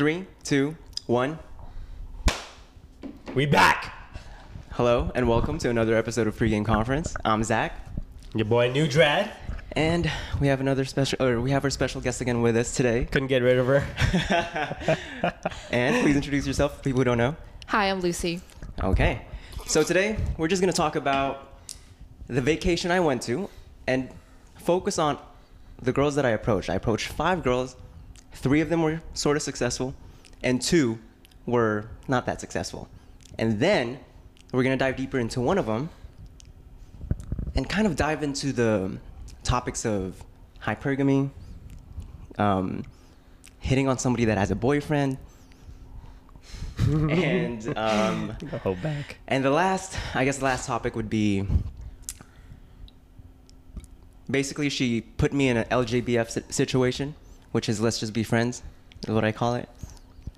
3, 2, 1. We back. Hello and welcome to another episode of Pre-Game Conference. I'm Zach. Your boy New Dread. And we have another special, or we have our special guest again with us today. Couldn't get rid of her. And please introduce yourself for people who don't know. Hi, I'm Lucy. Okay. So today we're just going to talk about the vacation I went to and focus on the girls that I approached. I approached 5 girls. 3 of them were sort of successful and 2 were not that successful. And then we're going to dive deeper into one of them and kind of dive into the topics of hypergamy, hitting on somebody that has a boyfriend, and and the last, I guess the last topic would be, basically she put me in an LJBF situation, which is let's just be friends, is what I call it,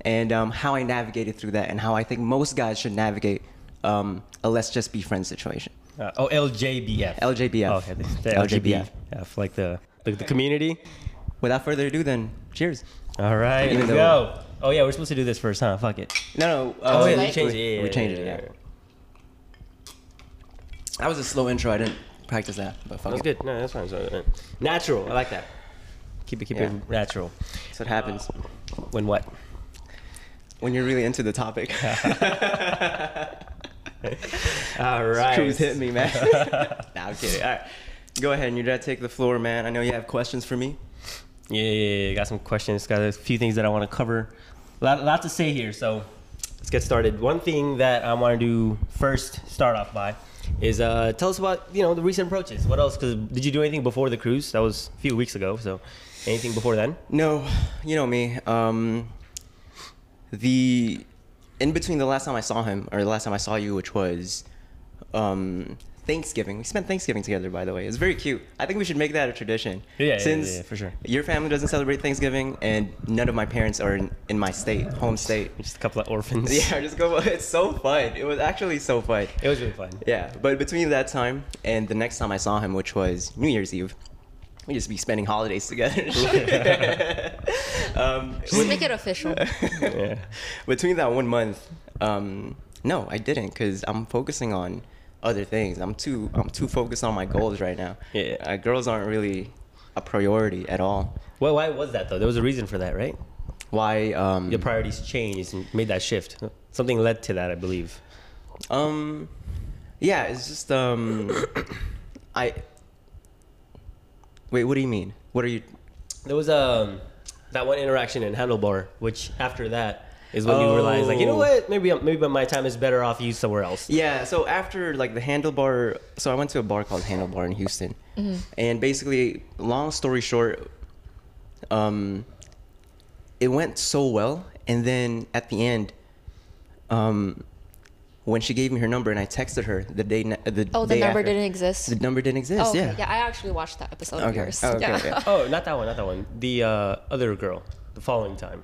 and how I navigated through that and how I think most guys should navigate a let's just be friends situation. LJBF. LJBF. Oh, okay. The LJBF. LJBF, like the community. Without further ado, then, cheers. All right, let's go. Oh, yeah, we're supposed to do this first, huh? Fuck it. No. Oh, yeah, we changed it. We changed it, yeah. That was a slow intro. I didn't practice that, but fuck it. That was good. No, that's fine. So, natural. I like that. Keep it natural. That's what happens. When what? When you're really into the topic. All right. Screws hit me, man. Nah, I'm kidding. All right. Go ahead, and you gotta take the floor, man. I know you have questions for me. Yeah. Got some questions. Got a few things that I want to cover. A lot to say here, so let's get started. One thing that I want to do first, start off by, is tell us about, the recent approaches. What else? Because did you do anything before the cruise? That was a few weeks ago, so anything before then? No. You know me. In between the last time I saw him, or the last time I saw you, which was Thanksgiving. We spent Thanksgiving together, by the way. It's very cute. I think we should make that a tradition. Yeah, for sure. Your family doesn't celebrate Thanksgiving, and none of my parents are in my home state. Just a couple of orphans. Yeah, just go. It's so fun. It was actually so fun. It was really fun. Yeah, but between that time and the next time I saw him, which was New Year's Eve, we just be spending holidays together. Just make it official. Yeah. Between that 1 month, no, I didn't, because I'm focusing on other things. I'm too focused on my goals right now. Yeah. Girls aren't really a priority at all. Well, why was that though? There was a reason for that, right? Why your priorities changed and made that shift? Something led to that, I believe. Yeah, it's just Wait, what do you mean? What are you? There was that one interaction in Handlebar, which after that is when you realize, like, you know what? Maybe my time is better off used somewhere else. Yeah. So after like the Handlebar, so I went to a bar called Handlebar in Houston, and basically, long story short, it went so well, and then at the end, when she gave me her number and I texted her the number didn't exist. The number didn't exist. Oh, okay. Yeah. I actually watched that episode of yours. Oh, okay, yeah. Okay. Oh, not that one. The other girl, the following time.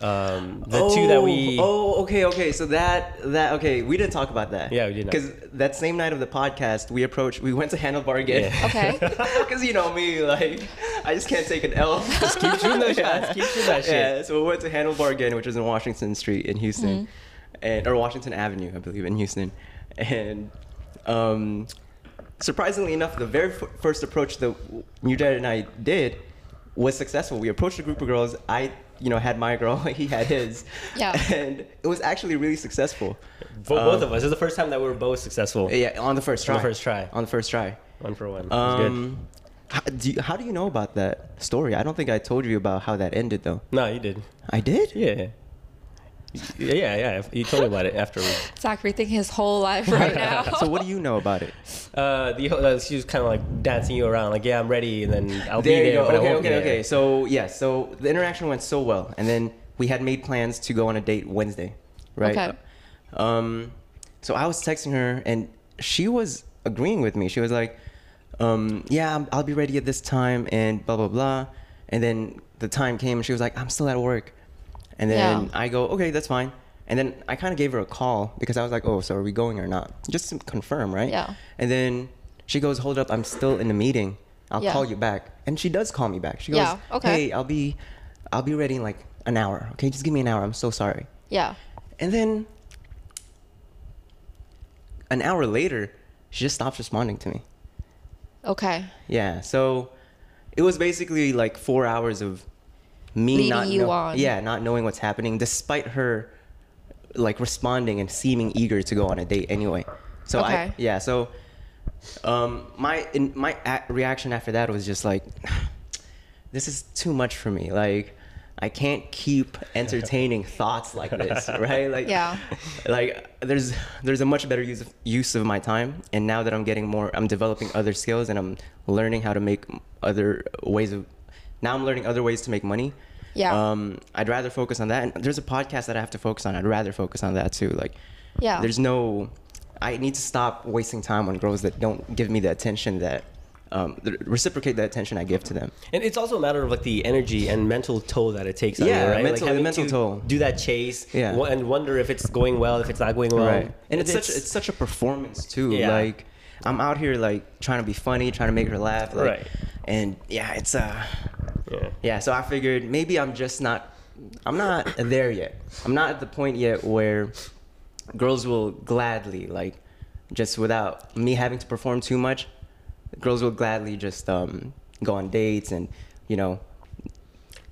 Two that we. Oh, okay. So that okay, we didn't talk about that. Yeah, we did not. Because that same night of the podcast, we went to Handlebar again. Yeah. Okay. Because you know me, like I just can't take an L. Just keep shooting those shots. Keep shooting that shit. Yeah. So we went to Handlebar again, which is in Washington Street in Houston. Mm-hmm. Or Washington Avenue, I believe, in Houston. And surprisingly enough, the very first approach that New Dad and I did was successful. We approached a group of girls. I, had my girl. He had his. Yeah. And it was actually really successful. For both of us. It was the first time that we were both successful. Yeah, on the first try. 1 for 1. How do you know about that story? I don't think I told you about how that ended, though. No, you did. I did? Yeah. Yeah. You told me about it afterwards. Zach rethinking his whole life right now. So what do you know about it? She was kind of like dancing you around, like, yeah, I'm ready, and then I'll be there. Okay. So yeah, so the interaction went so well, and then we had made plans to go on a date Wednesday, right? Okay. So I was texting her, and she was agreeing with me. She was like, yeah, I'll be ready at this time, and blah blah blah. And then the time came, and she was like, I'm still at work. And then I go, okay, that's fine. And then I kind of gave her a call because I was like, so are we going or not? Just to confirm, right? Yeah. And then she goes, hold up, I'm still in a meeting. I'll call you back. And she does call me back. She goes, hey, I'll be ready in like an hour, okay? Just give me an hour. I'm so sorry. Yeah. And then an hour later, she just stopped responding to me. Okay. Yeah. So it was basically like 4 hours of me not knowing what's happening, despite her like responding and seeming eager to go on a date anyway. So okay. My reaction after that was just like, this is too much for me. Like, I can't keep entertaining thoughts like this, right? Like, yeah. Like there's a much better use of my time. And now that I'm getting more, I'm developing other skills and I'm learning how to make other ways of, now I'm learning other ways to make money. Yeah. I'd rather focus on that. And there's a podcast that I have to focus on. I'd rather focus on that too. Like, yeah. There's no, I need to stop wasting time on girls that don't give me the attention that, reciprocate the attention I give to them. And it's also a matter of like the energy and mental toll that it takes on you, right? Mental, like the mental toll. Do that chase and wonder if it's going well, if it's not going well. Right. And it's such a performance too. Yeah. Like I'm out here like trying to be funny, trying to make her laugh. Like, right. And yeah, it's so I figured maybe I'm not there yet. I'm not at the point yet where girls will gladly, like, just without me having to perform too much, girls will gladly just go on dates and, you know.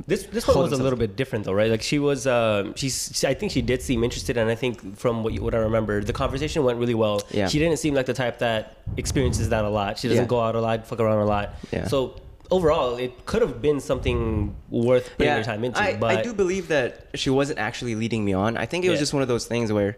This one was a little bit different though, right? Like she was, I think she did seem interested, and I think from what I remember, the conversation went really well. Yeah. She didn't seem like the type that experiences that a lot. She doesn't go out a lot, fuck around a lot. Yeah. So overall, it could have been something worth putting your time into. But I do believe that she wasn't actually leading me on. I think it was just one of those things where,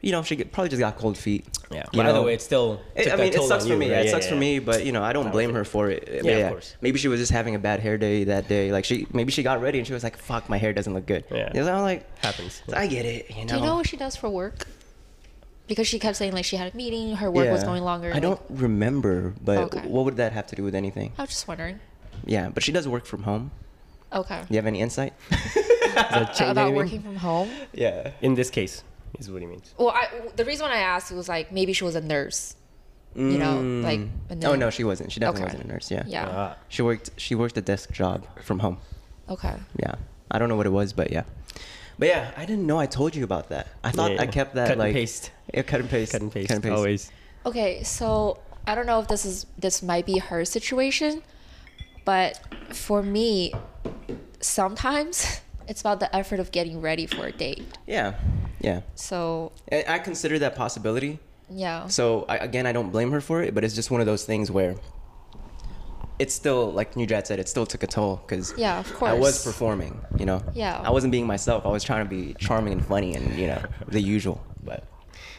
you know, she probably just got cold feet. Yeah. But either way, it sucks for me. Right? Yeah, it sucks for me, but you know, I don't blame her for it. Of course. Maybe she was just having a bad hair day that day. Like maybe she got ready and she was like, "Fuck, my hair doesn't look good." Yeah. You know, like happens. So I get it. You know. Do you know what she does for work? Because she kept saying like she had a meeting, her work was going longer. I don't remember, but what would that have to do with anything? I was just wondering. Yeah, but she does work from home. Okay. Do you have any insight? About working from home? Yeah. In this case. Is what he means. Well, the reason why I asked was like maybe she was a nurse, you know, like. Oh no, she wasn't. She definitely wasn't a nurse. Yeah. Yeah. She worked a desk job from home. Okay. Yeah. I don't know what it was, but yeah. But yeah, I didn't know I told you about that. I thought I kept that cut and paste. Always. Okay, so I don't know if this might be her situation, but for me, sometimes it's about the effort of getting ready for a date. Yeah. Yeah. So I consider that possibility. Yeah. So I don't blame her for it, but it's just one of those things where it's still, like Nujat said, it still took a toll because of course. I was performing, you know. Yeah. I wasn't being myself. I was trying to be charming and funny and, you know, the usual. But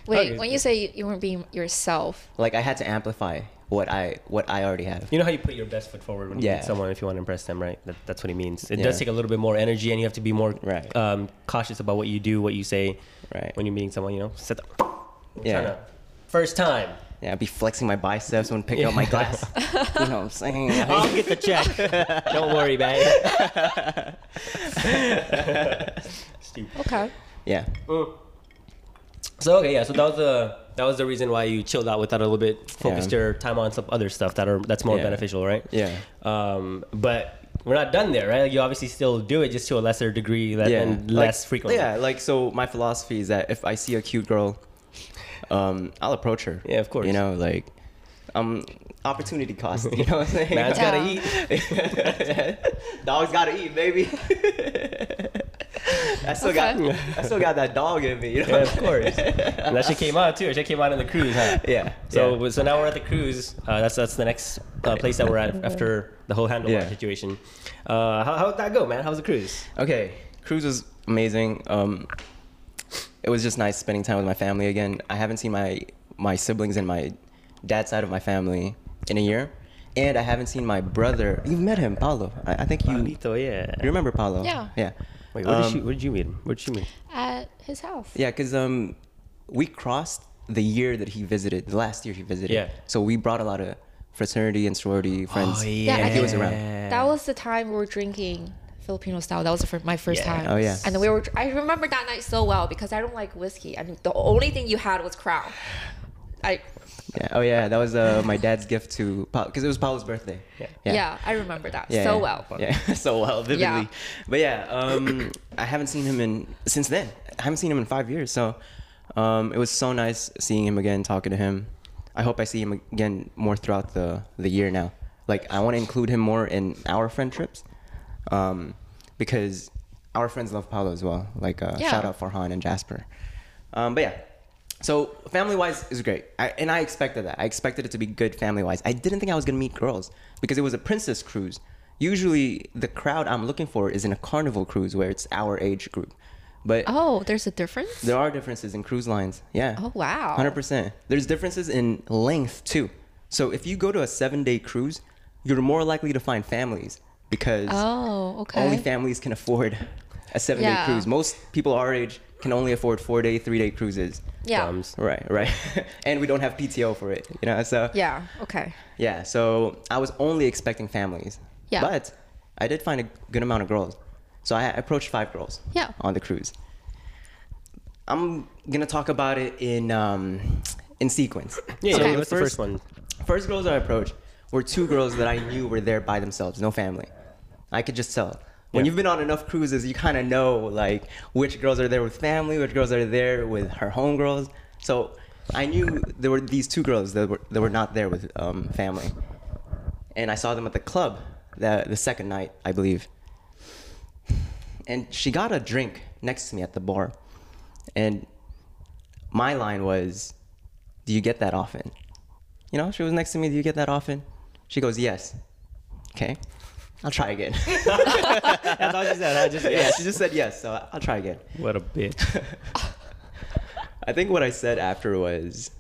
wait, when you say you weren't being yourself, like I had to amplify what I already have. You know how you put your best foot forward when you meet someone if you want to impress them, right? That's what it means. It does take a little bit more energy, and you have to be more cautious about what you do, what you say when you're meeting someone, you know? First time. Yeah, I'd be flexing my biceps when picking up my glass. You know what I'm saying? I'll get the check. Don't worry, babe. Stupid. Okay. Yeah. So that was the reason why you chilled out with that a little bit, focused your time on some other stuff that's more beneficial, right? Yeah. But we're not done there, right? Like you obviously still do it, just to a lesser degree and less frequently. Yeah, like so my philosophy is that if I see a cute girl, I'll approach her. Yeah, of course. You know, like opportunity cost, you know what I'm saying? Man's gotta eat. Dog's gotta eat, baby. I still got that dog in me, you know? Yeah, of course. And that shit came out too. That came out in the cruise, huh? Yeah. So now we're at the cruise. That's the next place that we're at after the whole handlebar situation. How'd that go, man? How was the cruise? Okay, cruise was amazing. It was just nice spending time with my family again. I haven't seen my siblings and my dad's side of my family in a year. And I haven't seen my brother. You've met him, Paolo. I think you remember Paolo. Yeah. Yeah. Wait, where did you meet him? At his house. Yeah, because we crossed the last year he visited. Yeah. So we brought a lot of fraternity and sorority friends. Oh, yeah. He was around. That was the time we were drinking Filipino style. That was my first time. Oh, yeah. And I remember that night so well because I don't like whiskey. I mean, the only thing you had was Crown. That was my dad's gift to Paolo because it was Paolo's birthday. Yeah, I remember that so well. Yeah, so well, vividly. Yeah. But yeah, I haven't seen him since then. I haven't seen him in 5 years. So it was so nice seeing him again, talking to him. I hope I see him again more throughout the year now. Like, I want to include him more in our friend trips, because our friends love Paolo as well. Like, shout out Farhan and Jasper. But yeah, so family-wise is great. And I expected that. I expected it to be good family-wise. I didn't think I was going to meet girls because it was a princess cruise. Usually the crowd I'm looking for is in a carnival cruise where it's our age group. But oh, there's a difference? There are differences in cruise lines. Yeah. Oh, wow. 100%. There's differences in length, too. So if you go to a 7-day cruise, you're more likely to find families because only families can afford a 7-day cruise. Most people our age can only afford 4-day, 3-day cruises. Yeah. Right. And we don't have PTO for it, you know, so. Yeah, okay. Yeah, so I was only expecting families. Yeah. But I did find a good amount of girls. So I approached 5 girls on the cruise. I'm going to talk about it in sequence. Yeah, so what's the first one? First girls I approached were 2 girls that I knew were there by themselves, no family. I could just tell. When you've been on enough cruises, you kind of know like which girls are there with family, which girls are there with her homegirls. So I knew there were these 2 girls that were not there with family. And I saw them at the club the second night, I believe. And she got a drink next to me at the bar. And my line was, "Do you get that often?" You know, she was next to me. "Do you get that often?" She goes, "Yes." Okay, I'll try again. That's all she said. She just said yes, so I'll try again. What a bitch. I think what I said after was,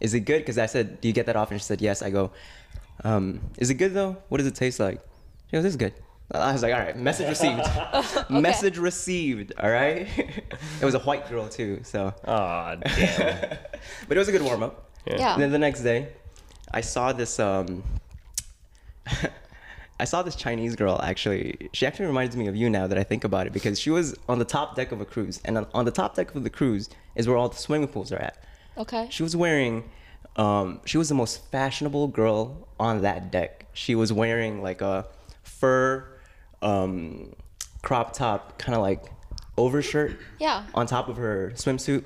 "Is it good?" Because I said, "Do you get that often?" She said, "Yes." I go, "Is it good though? What does it taste like?" She goes, "It's good." I was like, all right, message received. Okay. Message received, all right? It was a white girl, too, so. Oh, damn. But it was a good warm-up. Yeah. And then the next day, I saw this Chinese girl, actually. She actually reminds me of you now that I think about it, because she was on the top deck of a cruise. And on the top deck of the cruise is where all the swimming pools are at. Okay. She was wearing... she was the most fashionable girl on that deck. She was wearing, like, a... fur crop top, kind of like overshirt on top of her swimsuit,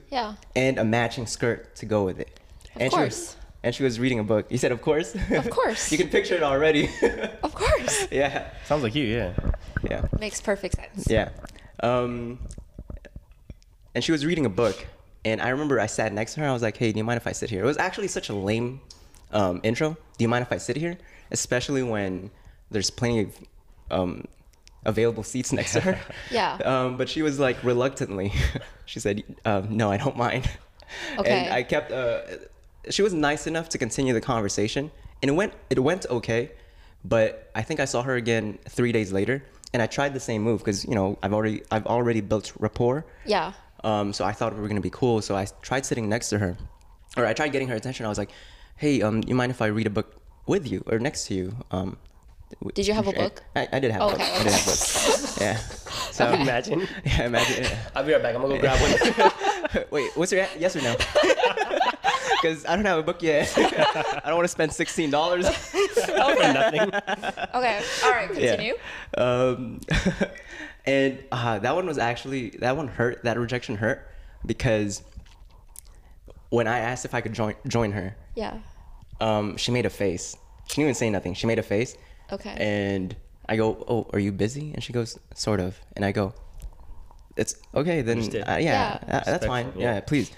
and a matching skirt to go with it. She was reading a book. You said, of course? Of course. You can picture it already. Of course. Yeah. Sounds like you, yeah. Makes perfect sense. Yeah. And she was reading a book, and I remember I sat next to her, and I was like, hey, do you mind if I sit here? It was actually such a lame intro. Do you mind if I sit here? Especially when there's plenty of available seats next to her. Yeah. But she was like, reluctantly, she said, no, I don't mind. Okay. And I kept, she was nice enough to continue the conversation, and it went okay. But I think I saw her again 3 days later, and I tried the same move because, you know, I've already built rapport. Yeah. So I thought we were going to be cool. So I tried sitting next to her, or I tried getting her attention. I was like, hey, you mind if I read a book with you or next to you? Did you have a book? I did have a book. I did have a book. Yeah. So imagine. Yeah, imagine. I'll be right back. I'm going to go grab one. Wait, what's your yes or no? Because I don't have a book yet. I don't want to spend $16. Okay. Nothing. Okay. All right. Continue. Yeah. And that one hurt. That rejection hurt because when I asked if I could join her, she made a face. She didn't even say nothing. She made a face. Okay. And I go, oh, are you busy? And she goes, sort of. And I go, it's okay, then that's fine. Yeah, please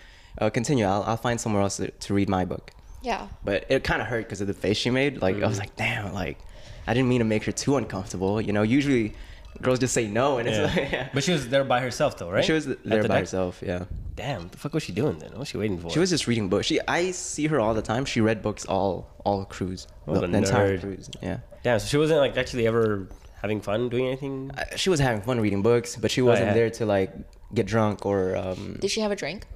continue. I'll find somewhere else to read my book. Yeah. But it kind of hurt because of the face she made. Like, I was like, damn, like, I didn't mean to make her too uncomfortable. You know, usually girls just say no. And it's like, But she was there by herself though, right? She was there by herself, yeah. Damn, what the fuck was she doing then? What was she waiting for? She was just reading books. I see her all the time. She read books all cruise. Oh, the entire cruise, yeah. Yeah, so she wasn't like actually ever having fun doing anything? She was having fun reading books, but she wasn't there to like get drunk or... Did she have a drink?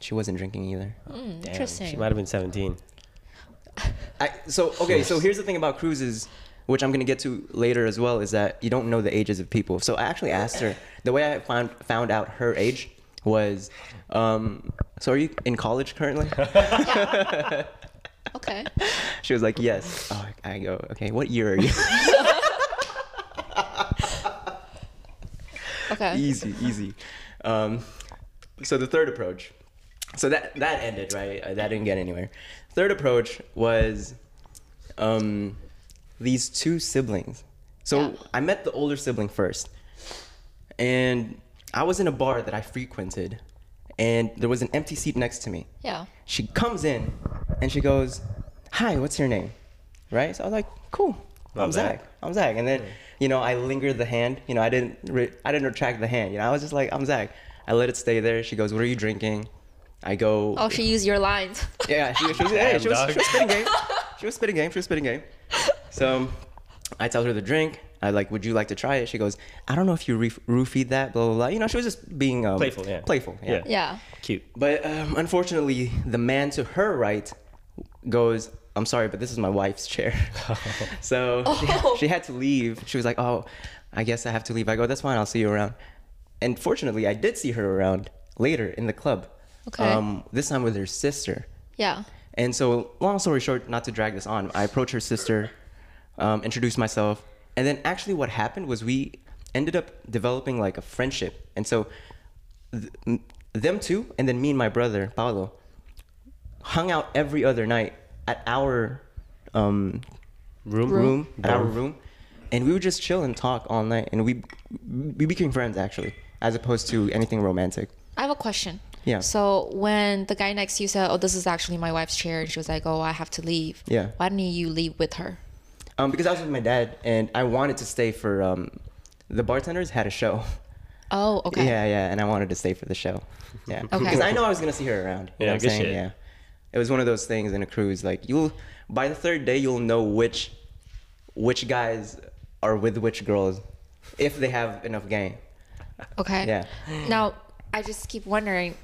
She wasn't drinking either. Damn, interesting. She might have been 17. So here's the thing about cruises, which I'm going to get to later as well, is that you don't know the ages of people. So I actually asked her, the way I found out her age was, so are you in college currently? Yeah. Okay. She was like, yes. Oh, I go, okay, what year are you? Okay. Easy. So the third approach, so that ended, right? That didn't get anywhere. Third approach was these two siblings. So yeah. I met the older sibling first, and I was in a bar that I frequented, and there was an empty seat next to me. Yeah. She comes in, and she goes, "Hi, what's your name?" Right? So I was like, "Cool, I'm Zach." And then, you know, I lingered the hand. You know, I didn't retract the hand. You know, I was just like, "I'm Zach." I let it stay there. She goes, "What are you drinking?" I go. Oh, she used your lines. Yeah, she was spitting game. She was spitting game. So I tell her the drink. I like, "Would you like to try it?" She goes, "I don't know if you roofied that, blah, blah, blah." You know, she was just being playful. Yeah. Playful. Cute. But unfortunately, the man to her right goes, "I'm sorry, but this is my wife's chair." So she had to leave. She was like, "Oh, I guess I have to leave." I go, "That's fine. I'll see you around." And fortunately, I did see her around later in the club. Okay. This time with her sister. Yeah. And so, long story short, not to drag this on, I approached her sister, introduced myself, and then actually what happened was we ended up developing like a friendship. And so them two, and then me and my brother, Paolo, hung out every other night at our room, and we would just chill and talk all night, and we became friends actually, as opposed to anything romantic. I have a question. Yeah. So when the guy next to you said, "Oh, this is actually my wife's chair," and she was like, "Oh, I have to leave." Yeah. Why didn't you leave with her? Because I was with my dad, and I wanted to stay for the bartenders had a show. Oh, okay. Yeah, and I wanted to stay for the show. Yeah. Okay. Because I know I was gonna see her around. You know what I'm saying? Shit. Yeah. It was one of those things in a cruise. Like by the third day, you'll know which guys are with which girls, if they have enough game. Okay. Yeah. Now I just keep wondering,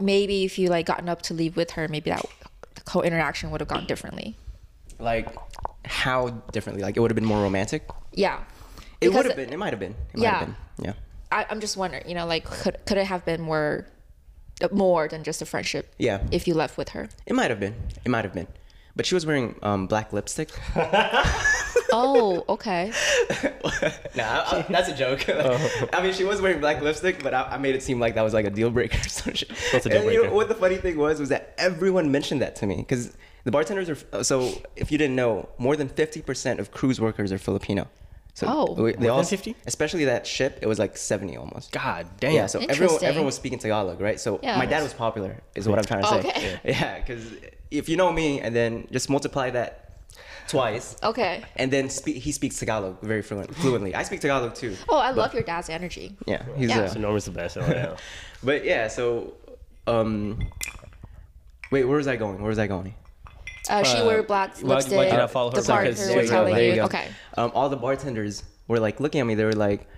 maybe if you like gotten up to leave with her, maybe that whole interaction would have gone differently. Like how differently? Like it would have been more romantic? Yeah. It would have been. It might have been. Yeah. I'm just wondering, you know, like could it have been more than just a friendship? Yeah. If you left with her. It might have been. But she was wearing black lipstick. Oh, okay. Nah, that's a joke. I mean, she was wearing black lipstick, but I made it seem like that was like a deal breaker or some shit. That's a deal breaker. You know, what the funny thing was that everyone mentioned that to me, because the bartenders are. So, if you didn't know, more than 50% of cruise workers are Filipino. So they all 50, especially that ship. It was like 70 almost. God damn. Yeah. So everyone was speaking Tagalog, right? So my dad was popular, is what I'm trying to say. Yeah, because if you know me, and then just multiply that twice. Okay. And then he speaks Tagalog very fluently. I speak Tagalog too. Oh, I love your dad's energy. Yeah, he's enormous, the best. But yeah, so wait, where was I going? She wore black lipstick. Why did I follow her? Okay. All the bartenders were like looking at me. They were like,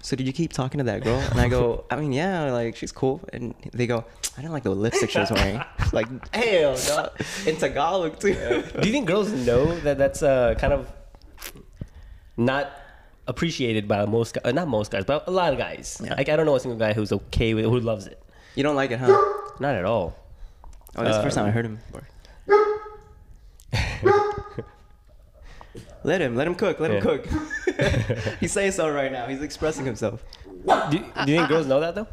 "So did you keep talking to that girl?" And I go, "I mean, yeah, like she's cool." And they go, "I didn't like the lipstick she was wearing." Like, hell, dog. In Tagalog too. Yeah. Do you think girls know that that's kind of not appreciated by most? Not most guys, but a lot of guys. Yeah. Like I don't know a single guy who's okay with it, who loves it. You don't like it, huh? Not at all. Oh, that's the first time I heard him before. Let him cook. He's saying so right now. He's expressing himself. Do you think girls know that though?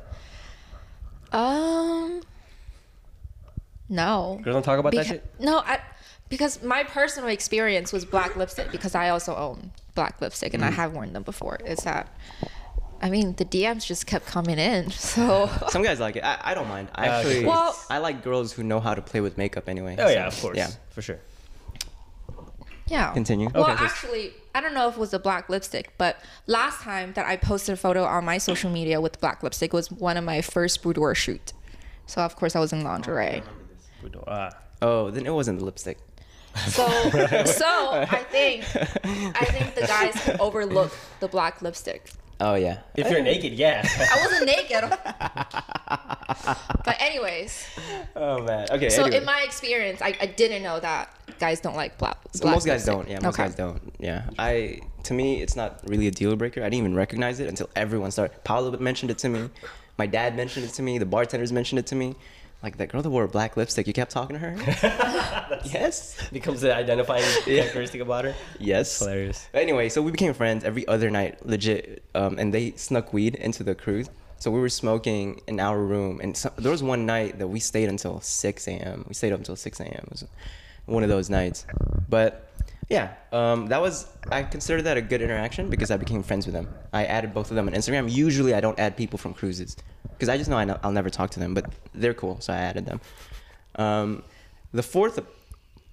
No. Girls don't talk about that shit? No, because my personal experience was black lipstick, because I also own black lipstick, and I have worn them before. Is that, I mean, the DMs just kept coming in, so. Some guys like it. I don't mind. Actually, I like girls who know how to play with makeup anyway. Oh, so, yeah, of course. Yeah, for sure. Yeah. Continue. Well, okay, actually, I don't know if it was a black lipstick, but last time that I posted a photo on my social media with black lipstick was one of my first boudoir shoot. So, of course, I was in lingerie. Oh, then it wasn't the lipstick. So, I think the guys overlook the black lipstick. Oh, yeah. If you're naked, yeah. I wasn't naked. But anyways. Oh, man. Okay, so anyway. In my experience, I didn't know that guys don't like black most guys lipstick. Don't. Yeah, most guys don't. Yeah. To me, it's not really a deal breaker. I didn't even recognize it until everyone started. Paolo mentioned it to me. My dad mentioned it to me. The bartenders mentioned it to me. like that girl that wore black lipstick, you kept talking to her? Yes. Becomes the identifying characteristic about her? Yes. That's hilarious. But anyway, so we became friends every other night, legit. And they snuck weed into the cruise. So we were smoking in our room. And so, there was one night that we stayed until 6 a.m. We stayed up until 6 a.m. It was one of those nights. But yeah, that was, I consider that a good interaction because I became friends with them. I added both of them on Instagram. Usually I don't add people from cruises because I just know I'll never talk to them, but they're cool, so I added them. The fourth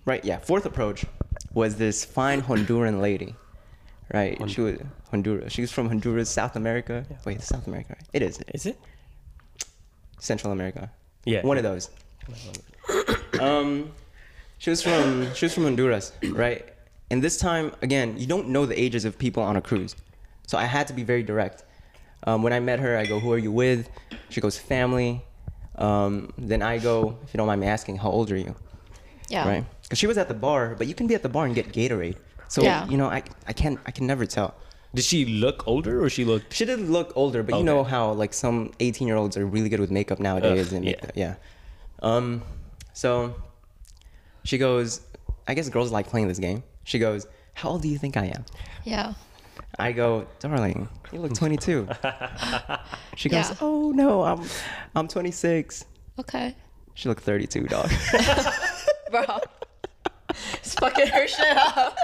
approach was this fine Honduran lady, right? She was Honduras. She was from Honduras, South America. Yeah. Wait, South America, right? It is. Is it? Central America. Yeah. One of those. She was from Honduras, right? And this time, again, you don't know the ages of people on a cruise. So I had to be very direct. When I met her, I go, who are you with? She goes, family. Then I go, if you don't mind me asking, how old are you? Yeah. Right? Because she was at the bar, but you can be at the bar and get Gatorade. So, you know, I can never tell. Did she look older or she looked? She didn't look older, but you know how like some 18-year-olds are really good with makeup nowadays. So she goes, I guess girls like playing this game. She goes, how old do you think I am? Yeah. I go, darling, you look 22. She goes, oh no, I'm 26. Okay. She looked 32, dog. Bro, it's fucking her shit up.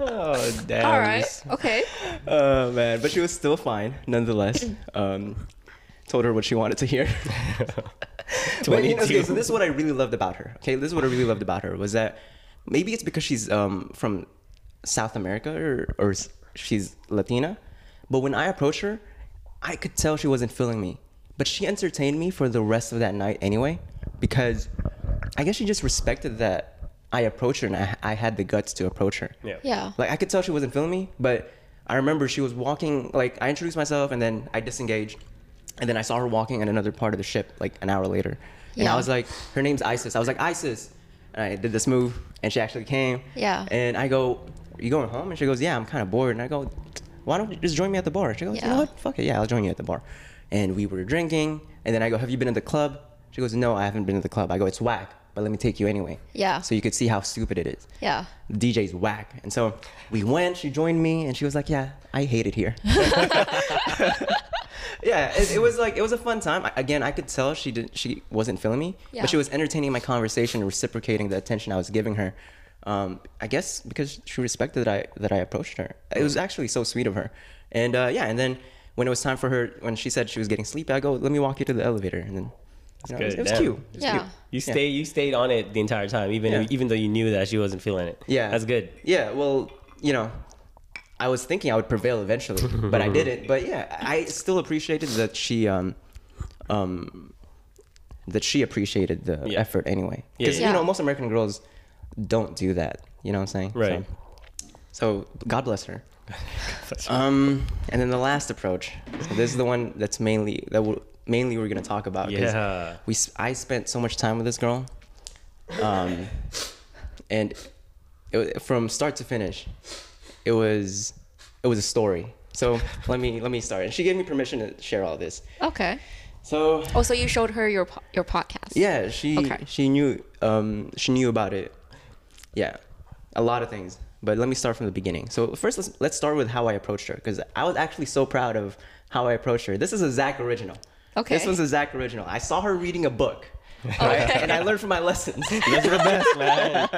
Oh, damn. All right, okay. Oh, man, but she was still fine, nonetheless. Told her what she wanted to hear. But, you know, okay, so this is what I really loved about her. Okay, this is what I really loved about her was that maybe it's because she's from South America or she's Latina, but when I approached her, I could tell she wasn't feeling me. But she entertained me for the rest of that night anyway, because I guess she just respected that I approached her and I had the guts to approach her. Yeah. Like I could tell she wasn't feeling me, but I remember she was walking. Like I introduced myself and then I disengaged. And then I saw her walking in another part of the ship like an hour later. And I was like, her name's Isis. I was like, Isis. And I did this move and she actually came. Yeah. And I go, are you going home? And she goes, yeah, I'm kind of bored. And I go, why don't you just join me at the bar? She goes, you know what? Fuck it. Yeah, I'll join you at the bar. And we were drinking. And then I go, have you been to the club? She goes, no, I haven't been to the club. I go, it's whack, but let me take you anyway. Yeah. So you could see how stupid it is. Yeah. The DJ's whack. And so we went, she joined me and she was like, yeah, I hate it here. Yeah, it was like, it was a fun time. Again, I could tell she wasn't feeling me, but she was entertaining my conversation and reciprocating the attention I was giving her. I guess because she respected that I approached her. It was actually so sweet of her. And and then when it was time for her, when she said she was getting sleepy, I go, let me walk you to the elevator. And then it was cute. It was cute. You stayed on it the entire time, even though you knew that she wasn't feeling it. Yeah. That's good. Yeah, well, you know, I was thinking I would prevail eventually, but I didn't. But yeah, I still appreciated that she appreciated the effort anyway. Because you know, most American girls don't do that. You know what I'm saying? Right. So God bless her. God bless her. And then the last approach. So this is the one that's mainly we're gonna talk about. Yeah. I spent so much time with this girl, and from start to finish. It was a story. So let me start. And she gave me permission to share all this. Okay. So. Oh, so you showed her your podcast. Yeah, she knew about it. Yeah, a lot of things. But let me start from the beginning. So first, let's start with how I approached her, because I was actually so proud of how I approached her. This is a Zach original. Okay. This was a Zach original. I saw her reading a book. Right? Okay. And I learned from my lessons. Those were the best, man.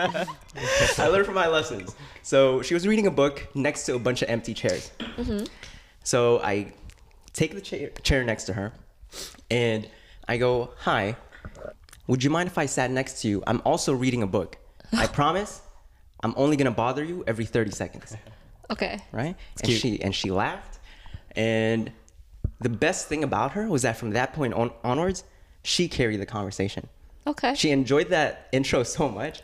I learned from my lessons. So she was reading a book next to a bunch of empty chairs. Mm-hmm. So I take the chair next to her and I go, hi, would you mind if I sat next to you? I'm also reading a book. I promise I'm only going to bother you every 30 seconds. Okay. Right? And she laughed. And the best thing about her was that from that point onwards, she carried the conversation. Okay. She enjoyed that intro so much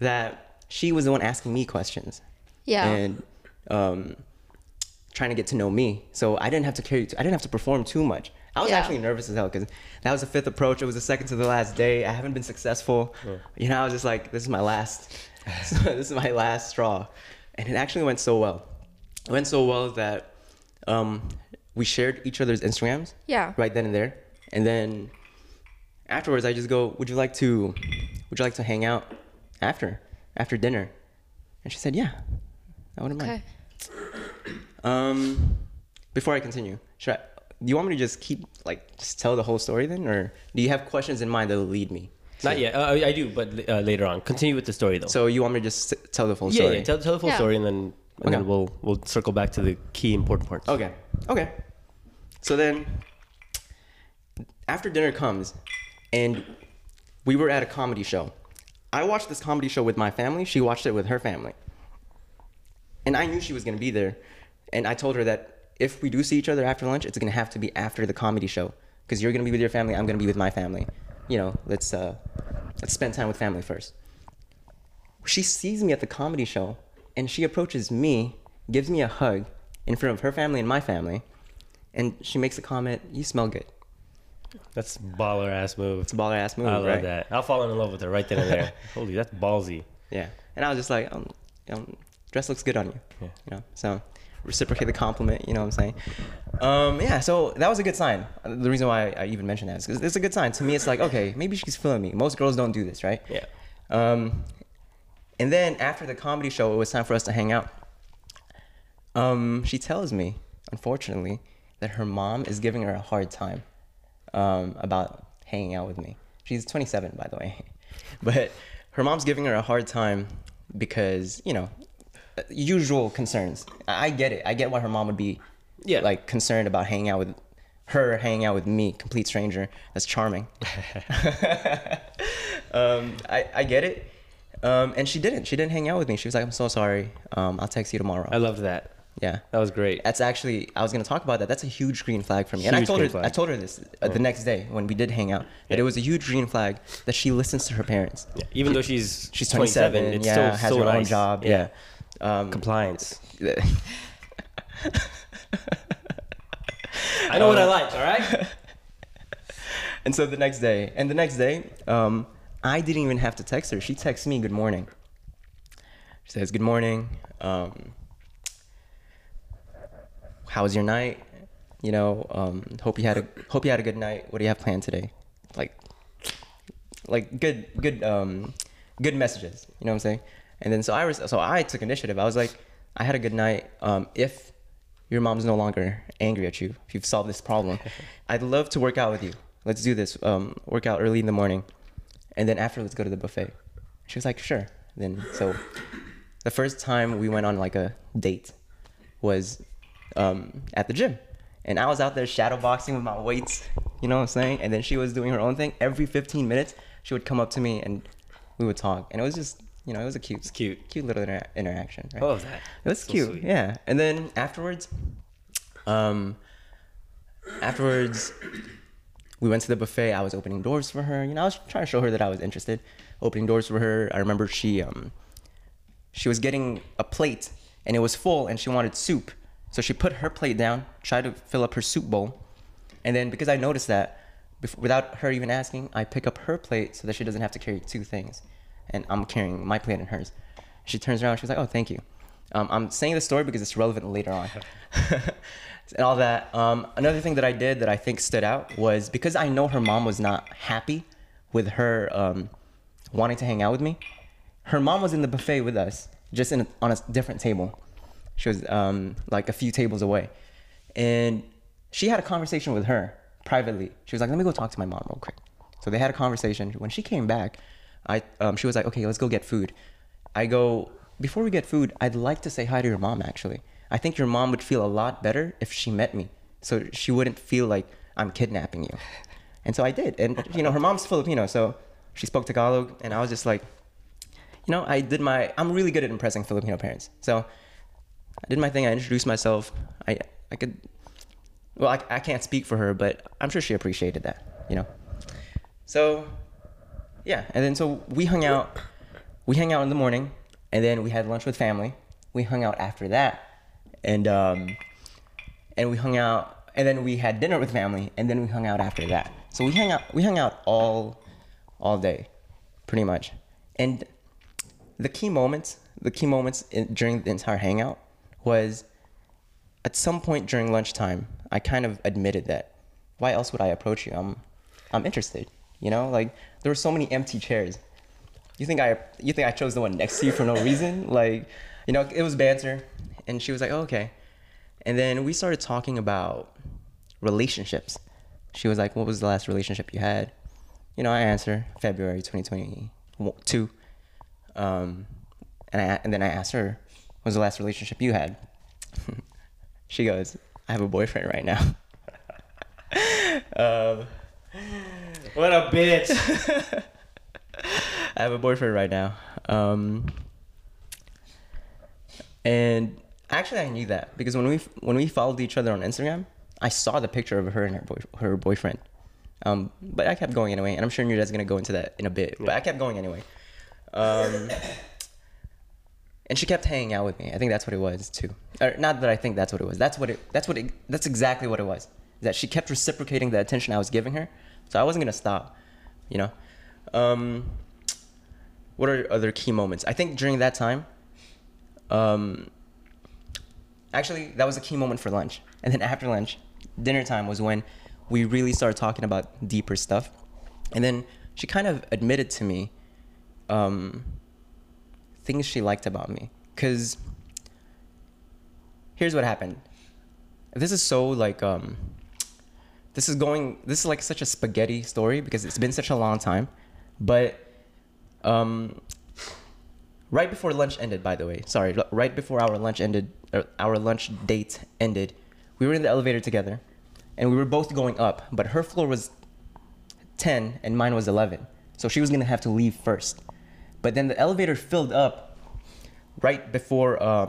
that she was the one asking me questions. Yeah. And trying to get to know me. So I didn't have to perform too much. I was actually nervous as hell because that was the fifth approach. It was the second to the last day. I haven't been successful. Yeah. You know, I was just like, this is my last straw. And it actually went so well. It went so well that we shared each other's Instagrams. Yeah. Right then and there. And then afterwards I just go, would you like to hang out after dinner? And she said, yeah, I wouldn't mind. Okay. Before I continue, do you want me to just keep, just tell the whole story then? Or do you have questions in mind that will lead me? Not yet. I do, but later on. Continue with the story, though. So you want me to just tell the full story? Yeah, tell the full story, and then we'll circle back to the key important parts. Okay. So then, after dinner comes, and we were at a comedy show. I watched this comedy show with my family. She watched it with her family. And I knew she was going to be there. And I told her that if we do see each other after lunch, it's going to have to be after the comedy show. Because you're going to be with your family, I'm going to be with my family. You know, let's spend time with family first. She sees me at the comedy show, and she approaches me, gives me a hug in front of her family and my family. And she makes a comment, you smell good. That's baller-ass move. It's a baller-ass move, I love that. I'll fall in love with her right then and there. Holy, that's ballsy. Yeah. And I was just like, dress looks good on you. Yeah. You know, so reciprocate the compliment, you know what I'm saying? Yeah, so that was a good sign. The reason why I even mentioned that is because it's a good sign. To me, it's like, okay, maybe she's feeling me. Most girls don't do this, right? Yeah. And then after the comedy show, it was time for us to hang out. She tells me, unfortunately, that her mom is giving her a hard time about hanging out with me. She's 27, by the way. But her mom's giving her a hard time because, you know, usual concerns. I get it. I get why her mom would be concerned about hanging out with me, complete stranger. That's charming. I get it. And she didn't hang out with me. She was like, I'm so sorry. I'll text you tomorrow. I loved that. Yeah, that was great. That's actually, I was going to talk about that. That's a huge green flag for me. And I told her this the next day when we did hang out, that it was a huge green flag that she listens to her parents. Yeah. Even though she's 27, it's has her own job. Yeah. Compliance. I know what I like, all right? And so the next day, I didn't even have to text her. She texts me, good morning. She says, good morning. How was your night? You know, hope you had a good night. What do you have planned today? Like good messages. You know what I'm saying? And then so I took initiative. I was like, I had a good night. If your mom's no longer angry at you, if you've solved this problem, I'd love to work out with you. Let's do this. Work out early in the morning, and then after let's go to the buffet. She was like, sure. Then so the first time we went on like a date was at the gym, and I was out there shadow boxing with my weights, you know what I'm saying? And then she was doing her own thing. Every 15 minutes she would come up to me and we would talk, and it was just, you know, it was a cute little interaction, right? Oh, that it was so cute. Sweet. Yeah. And then afterwards we went to the buffet. I was opening doors for her, you know, I was trying to show her that I was interested, opening doors for her. I remember she was getting a plate and it was full and she wanted soup. So she put her plate down, tried to fill up her soup bowl. And then because I noticed that, without her even asking, I pick up her plate so that she doesn't have to carry two things. And I'm carrying my plate and hers. She turns around, she's like, oh, thank you. I'm saying this story because it's relevant later on. And all that. Another thing that I did that I think stood out was because I know her mom was not happy with her wanting to hang out with me. Her mom was in the buffet with us, just on a different table. She was like a few tables away, and she had a conversation with her privately. She was like, let me go talk to my mom real quick. So they had a conversation. When she came back, she was like, okay, let's go get food. I go, before we get food, I'd like to say hi to your mom, actually. I think your mom would feel a lot better if she met me, so she wouldn't feel like I'm kidnapping you. And so I did. And, you know, her mom's Filipino, so she spoke Tagalog, and I was just like, you know, I'm really good at impressing Filipino parents. So I did my thing. I introduced myself. I can't speak for her, but I'm sure she appreciated that, you know? So, yeah. And then, so we hung out. We hung out in the morning, and then we had lunch with family. We hung out after that, and we hung out, and then we had dinner with family, and then we hung out after that. So we hung out all day, pretty much. And the key moments during the entire hangout was at some point during lunchtime, I kind of admitted that, why else would I approach you? I'm interested. You know, like there were so many empty chairs. You think I chose the one next to you for no reason? Like, you know, it was banter, and she was like, oh, okay. And then we started talking about relationships. She was like, what was the last relationship you had? You know, I answered February 2022. And then I asked her, what was the last relationship you had? She goes, I have a boyfriend right now. What a bitch. I have a boyfriend right now. And actually, I knew that because when we followed each other on Instagram, I saw the picture of her and her boyfriend. But I kept going anyway, and I'm sure your dad's gonna go into that in a bit. Yeah. But I kept going anyway. And she kept hanging out with me. I think that's what it was too. Or not that I think that's what it was. That's exactly what it was. That she kept reciprocating the attention I was giving her, so I wasn't gonna stop. You know. What are other key moments? I think during that time. Actually, that was a key moment for lunch. And then after lunch, dinner time was when we really started talking about deeper stuff. And then she kind of admitted to me things she liked about me. Because here's what happened. This is so like, this is like such a spaghetti story because it's been such a long time. But right before lunch ended, by the way, sorry, right before our lunch ended, our lunch date ended, we were in the elevator together and we were both going up, but her floor was 10 and mine was 11. So she was gonna have to leave first. But then the elevator filled up right before our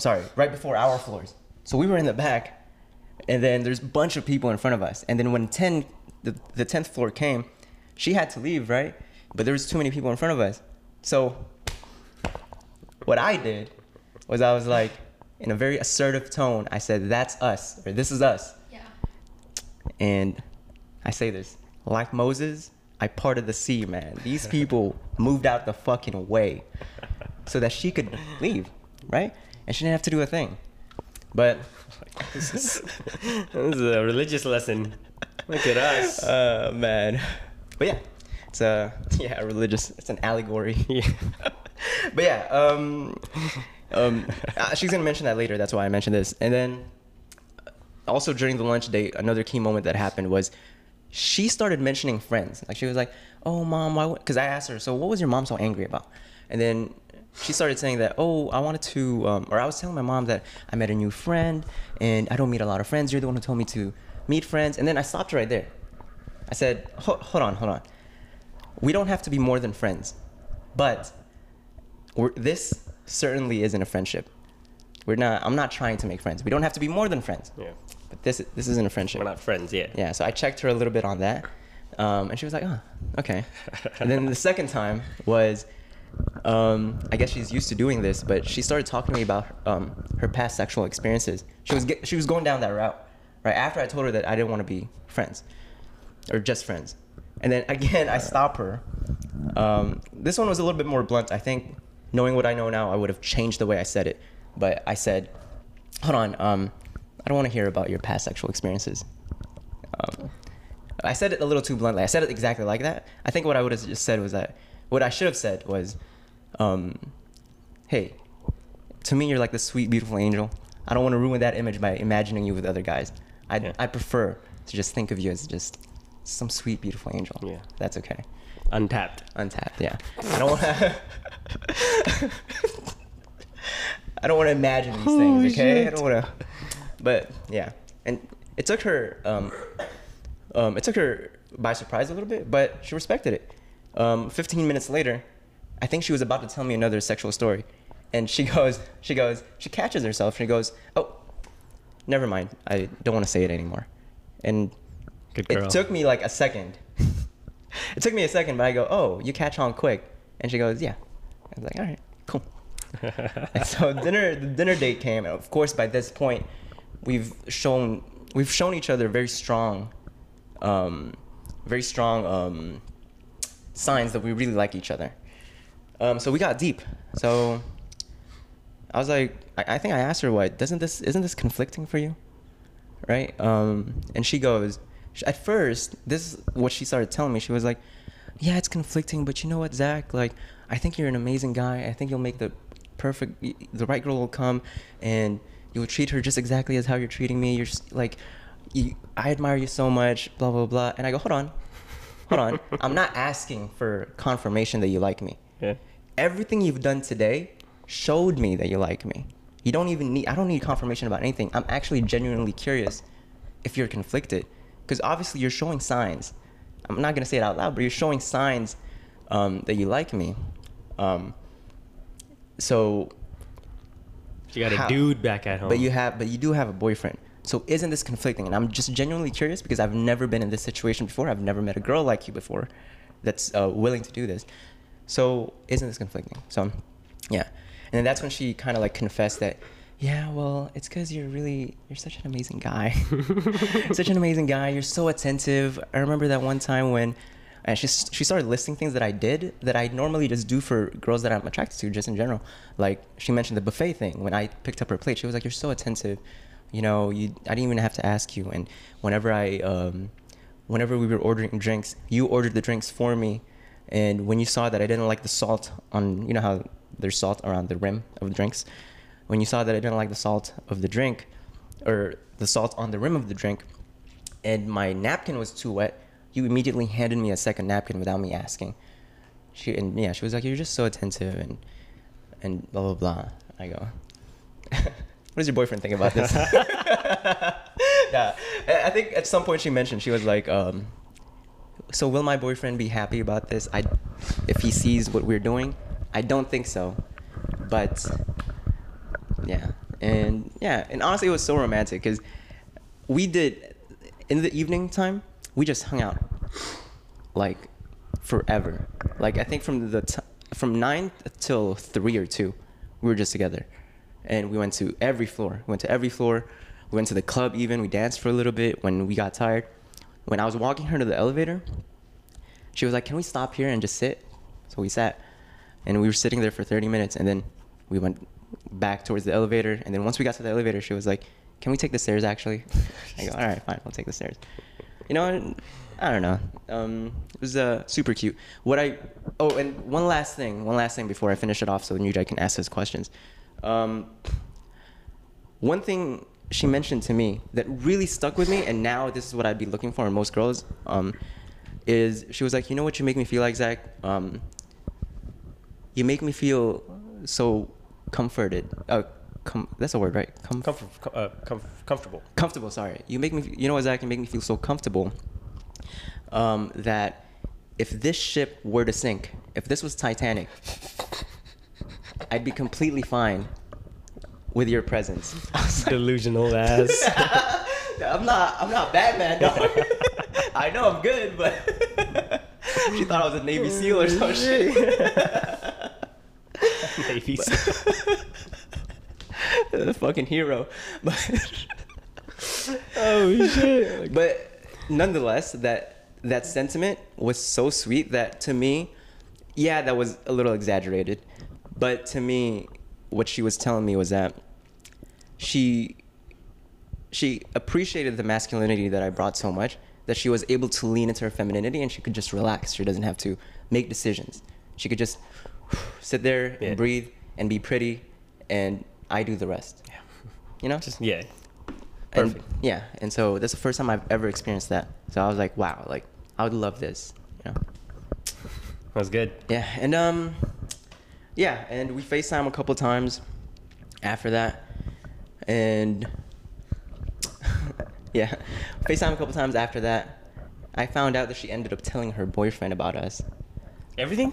floors. So we were in the back and then there's a bunch of people in front of us. And then when the 10th floor came, she had to leave, right? But there was too many people in front of us. So what I did was I was like, in a very assertive tone, I said, that's us, or this is us. Yeah. And I say this, like Moses, I parted the sea, man. These people moved out the fucking way so that she could leave, right? And she didn't have to do a thing. But this is a religious lesson. Look at us. Man. But yeah. It's a religious, it's an allegory. Yeah. But yeah, she's gonna mention that later, that's why I mentioned this. And then also during the lunch date, another key moment that happened was she started mentioning friends. Like she was like, oh mom, why? Because I asked her, so what was your mom so angry about? And then she started saying that, oh, I wanted to, or I was telling my mom that I met a new friend and I don't meet a lot of friends. You're the one who told me to meet friends. And then I stopped right there. I said, hold on. We don't have to be more than friends, but this certainly isn't a friendship. I'm not trying to make friends. We don't have to be more than friends. Yeah. But this isn't a friendship. We're not friends yet. Yeah. So I checked her a little bit on that, and she was like, "Oh, okay." And then the second time was, I guess she's used to doing this, but she started talking to me about her past sexual experiences. She was going down that route, right? After I told her that I didn't want to be friends, or just friends. And then again, I stop her. This one was a little bit more blunt. I think knowing what I know now, I would have changed the way I said it. But I said, hold on, I don't want to hear about your past sexual experiences. I said it a little too bluntly. I said it exactly like that. I think what I would have just said was that, what I should have said was, hey, to me, you're like this sweet, beautiful angel. I don't want to ruin that image by imagining you with other guys. I prefer to just think of you as just some sweet, beautiful angel. Yeah. That's okay. Untapped. Yeah. I don't want to imagine these things, okay? Shit. I don't want to. But yeah. And it took her by surprise a little bit, but she respected it. 15 minutes later, I think she was about to tell me another sexual story. And she catches herself. She goes, "Oh, never mind. I don't want to say it anymore." And it took me like a second. It took me a second, but I go, "Oh, you catch on quick." And she goes, "Yeah." I was like, "All right, cool." And so the dinner date came, and of course by this point, we've shown each other very strong signs that we really like each other. So we got deep. So I was like, I think I asked her, "What? Isn't this conflicting for you?" Right? And she goes, at first, this is what she started telling me. She was like, yeah, it's conflicting, but you know what, Zach, like, I think you're an amazing guy. I think you'll make the right girl will come and you'll treat her just exactly as how you're treating me. You're just, like, I admire you so much, blah, blah, blah. And I go, hold on, hold on. I'm not asking for confirmation that you like me. Yeah. Everything you've done today showed me that you like me. You don't even need, I don't need confirmation about anything. I'm actually genuinely curious if you're conflicted, because obviously you're showing signs. I'm not going to say it out loud, but you're showing signs that you like me. So you got a dude back at home, but you do have a boyfriend. So isn't this conflicting? And I'm just genuinely curious because I've never been in this situation before. I've never met a girl like you before that's willing to do this. So isn't this conflicting? So yeah. And then that's when she kind of like confessed that, yeah, well, it's because you're such an amazing guy. Such an amazing guy. You're so attentive. I remember that one time when she started listing things that I did that I normally just do for girls that I'm attracted to just in general. Like she mentioned the buffet thing. When I picked up her plate, she was like, you're so attentive. You know, I didn't even have to ask you. And whenever whenever we were ordering drinks, you ordered the drinks for me. And when you saw that I didn't like the salt on, you know how there's salt around the rim of drinks. When you saw that I didn't like the salt of the drink, or the salt on the rim of the drink, and my napkin was too wet, you immediately handed me a second napkin without me asking. She was like, you're just so attentive and blah, blah, blah. I go, what does your boyfriend think about this? Yeah, I think at some point she mentioned, she was like, so will my boyfriend be happy about this? If he sees what we're doing? I don't think so, but and honestly, it was so romantic because in the evening time, we just hung out like forever. Like I think from 9 till 3 or 2, we were just together, and we went to every floor. We went to the club even. We danced for a little bit when we got tired. When I was walking her to the elevator, she was like, "Can we stop here and just sit?" So we sat. And we were sitting there for 30 minutes, and then we went back towards the elevator. And then once we got to the elevator, she was like, "Can we take the stairs, actually?" I go, "All right, fine, we'll take the stairs." You know, I don't know. It was super cute. And one last thing before I finish it off so Nujai can ask his questions. One thing she mentioned to me that really stuck with me, and now this is what I'd be looking for in most girls, is she was like, "You know what you make me feel like, Zach? You make me feel so comforted." That's a word, right? Comfortable. Comfortable. Sorry. You know what, Zach? You make me feel so comfortable that if this ship were to sink, if this was Titanic, I'd be completely fine with your presence. Delusional ass. I'm not Batman. No. I know I'm good, but she thought I was a Navy SEAL or some shit. The fucking hero, but oh shit! But nonetheless, that sentiment was so sweet that to me, yeah, that was a little exaggerated, but to me, what she was telling me was that she appreciated the masculinity that I brought so much that she was able to lean into her femininity and she could just relax. She doesn't have to make decisions. She could just sit there and breathe and be pretty, and I do the rest. Yeah. You know? Just yeah. Perfect. And so that's the first time I've ever experienced that. So I was like, wow, like I would love this. You know? That was good. Yeah. And and we FaceTime a couple times after that. And I found out that she ended up telling her boyfriend about us. Everything?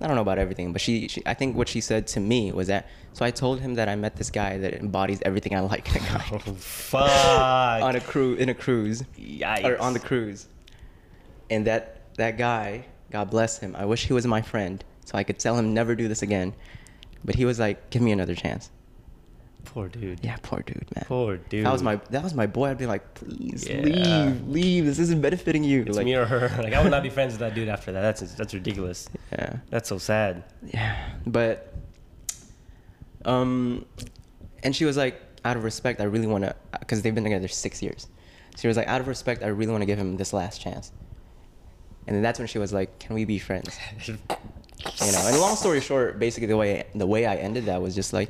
I don't know about everything, but she I think what she said to me was that, so I told him that I met this guy that embodies everything I like in a guy. Oh, fuck. in a cruise. Yikes. Or on the cruise. And that guy, God bless him, I wish he was my friend so I could tell him never do this again. But he was like, "Give me another chance." Poor dude. Yeah, poor dude, man. Poor dude. That was my boy. I'd be like, "Please leave. This isn't benefiting you." It's like, me or her. Like I would not be friends with that dude after that. That's ridiculous. Yeah. That's so sad. Yeah. But and she was like, out of respect, I really want to, because they've been together 6 years. She was like, out of respect, I really want to give him this last chance. And then that's when she was like, can we be friends? You know, and long story short, basically the way I ended that was just like,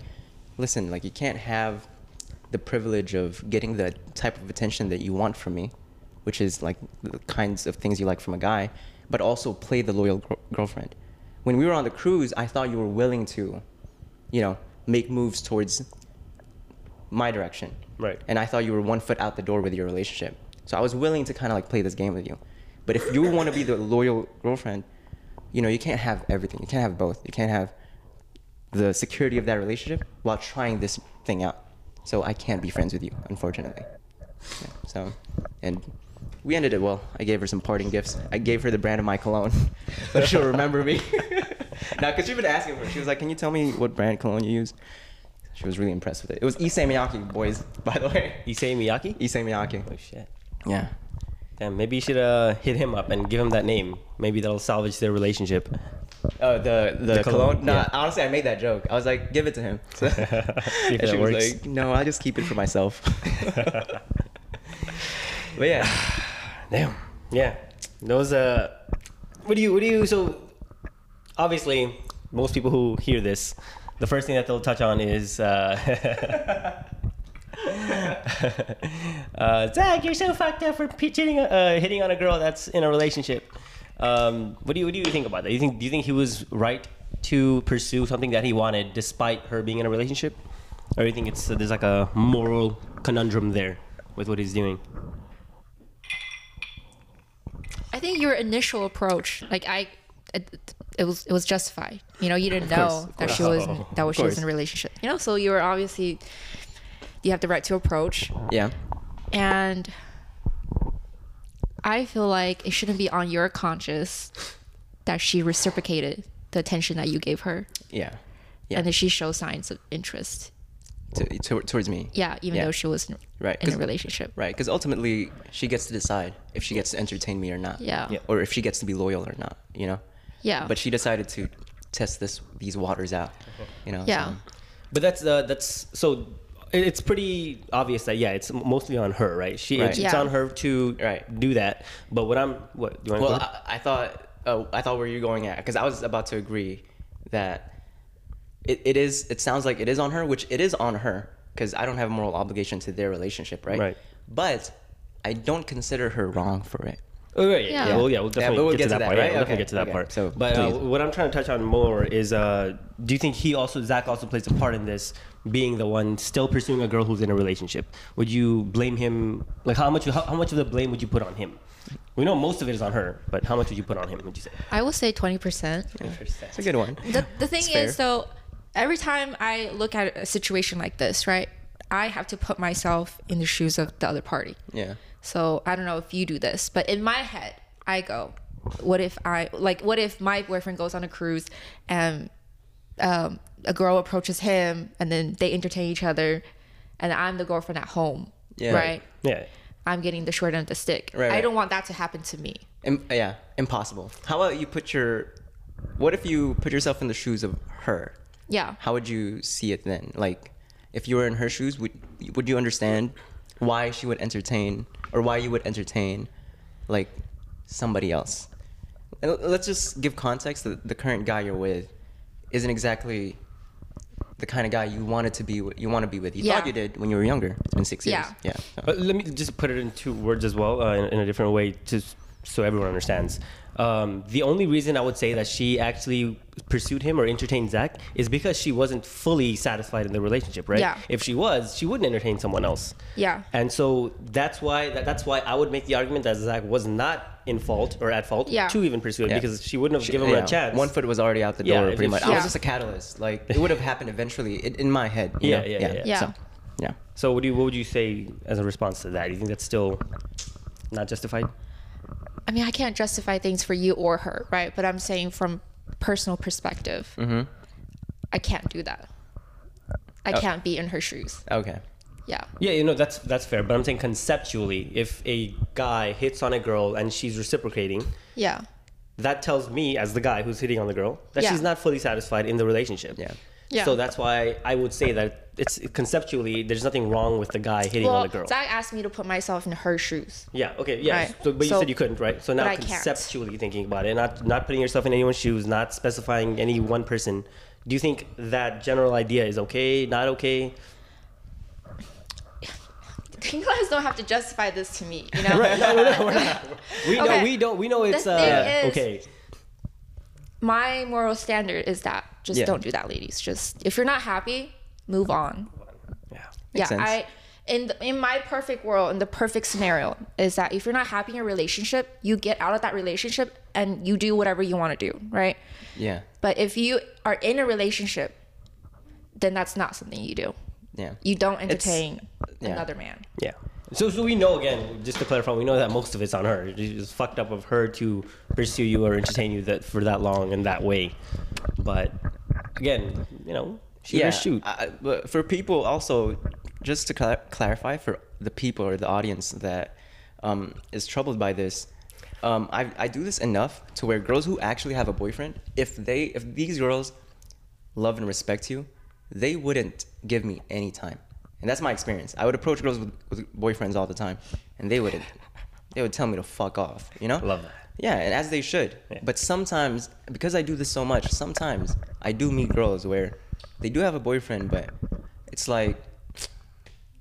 listen, like you can't have the privilege of getting the type of attention that you want from me, which is like the kinds of things you like from a guy, but also play the loyal girlfriend. When we were on the cruise, I thought you were willing to, you know, make moves towards my direction. Right. And I thought you were 1 foot out the door with your relationship. So I was willing to kind of like play this game with you. But if you want to be the loyal girlfriend, you know, you can't have everything. You can't have both. You can't have the security of that relationship while trying this thing out. So I can't be friends with you, unfortunately. Yeah, so, and we ended it well. I gave her some parting gifts. I gave her the brand of my cologne, but she'll remember me. Now, because she's been asking for it. She was like, can you tell me what brand cologne you use? She was really impressed with it. It was Issey Miyake, boys, by the way. Issey Miyake? Issey Miyake. Oh, shit. Yeah. Damn, maybe you should hit him up and give him that name. Maybe that'll salvage their relationship. Oh, the cologne? No, yeah. Honestly, I made that joke. I was like, give it to him. So, and she was like, no, I'll just keep it for myself. But yeah. Damn. Yeah. Those, what do you, so obviously most people who hear this, the first thing that they'll touch on is, Zach, you're so fucked up for hitting on a girl that's in a relationship. What do you think about that? Do you think he was right to pursue something that he wanted despite her being in a relationship, or do you think it's there's like a moral conundrum there with what he's doing? I think your initial approach, like it was justified. You know, you didn't know that she was in a relationship. You know, so you were obviously. You have the right to approach. Yeah. And I feel like it shouldn't be on your conscience that she reciprocated the attention that you gave her. Yeah. Yeah. And that she showed signs of interest. Towards me. Yeah, even though she was in a relationship. Right, because ultimately she gets to decide if she gets to entertain me or not. Yeah. Yeah. Or if she gets to be loyal or not, you know? Yeah. But she decided to test these waters out, you know? Yeah. So. But that's so... It's pretty obvious that it's mostly on her, right? It's on her to do that. But what do you want to? Well, I thought where you're going at, because I was about to agree that it sounds like it is on her, which it is on her, because I don't have a moral obligation to their relationship, right? Right. But I don't consider her wrong for it. Oh, right. Yeah. Yeah. Well, yeah, we'll definitely get to that part. Right? Yeah, we'll definitely get to that part. So, but what I'm trying to touch on more is, do you think Zach also plays a part in this, being the one still pursuing a girl who's in a relationship? Would you blame him? Like, how much of the blame would you put on him? We know most of it is on her, but how much would you put on him, would you say? I will say 20%. 20%. That's a good one. The thing is, so every time I look at a situation like this, right, I have to put myself in the shoes of the other party. Yeah. So I don't know if you do this, but in my head, I go, what if my boyfriend goes on a cruise and a girl approaches him and then they entertain each other and I'm the girlfriend at home, right? Yeah. I'm getting the short end of the stick. Right. I don't want that to happen to me. Impossible. How about you what if you put yourself in the shoes of her? Yeah. How would you see it then? Like, if you were in her shoes, would you understand why she would entertain, or why you would entertain, like, somebody else? And let's just give context that the current guy you're with isn't exactly the kind of guy you wanted to be with, you thought you did when you were younger. It's been 6 years. Yeah. So. But let me just put it in 2 words as well, in a different way, just so everyone understands. The only reason I would say that she actually pursued him or entertained Zach is because she wasn't fully satisfied in the relationship, right? Yeah. If she was, she wouldn't entertain someone else. Yeah. And so that's why I would make the argument that Zach was not in fault or at fault to even pursue it, because she wouldn't have given him a chance. 1 foot was already out the door, pretty much. I was just a catalyst. Like, it would have happened eventually in my head. Yeah. So what would you say as a response to that? Do you think that's still not justified? I mean, I can't justify things for you or her, right? But I'm saying from personal perspective, I can't do that. I can't be in her shoes. Okay. Yeah. Yeah, that's fair. But I'm saying conceptually, if a guy hits on a girl and she's reciprocating, that tells me as the guy who's hitting on the girl that she's not fully satisfied in the relationship. Yeah. So that's why I would say that it's conceptually there's nothing wrong with the guy hitting on the girl. Zach asked me to put myself in her shoes. Yeah. Okay. Yeah. Right. So, but you said you couldn't, right? So now conceptually thinking about it, not putting yourself in anyone's shoes, not specifying any one person. Do you think that general idea is okay? Not okay? You guys don't have to justify this to me, you know? Right. No, we're not. We know it's okay. My moral standard is that just don't do that, ladies. Just if you're not happy, move on. Yeah. Makes sense. In my perfect world, in the perfect scenario, is that if you're not happy in a relationship, you get out of that relationship and you do whatever you want to do, right? Yeah. But if you are in a relationship, then that's not something you do. Yeah. You don't entertain another man. Yeah. So we know, again, just to clarify, we know that most of it's on her. It's fucked up of her to pursue you or entertain you that for that long and that way. But again, you know, shoot. But for people also, just to clarify for the people or the audience that is troubled by this, I do this enough to where girls who actually have a boyfriend, if these girls love and respect you, they wouldn't give me any time. And that's my experience. I would approach girls with boyfriends all the time, and they would tell me to fuck off, you know? Love that. Yeah, and as they should. Yeah. But sometimes, because I do this so much, sometimes I do meet girls where they do have a boyfriend, but it's like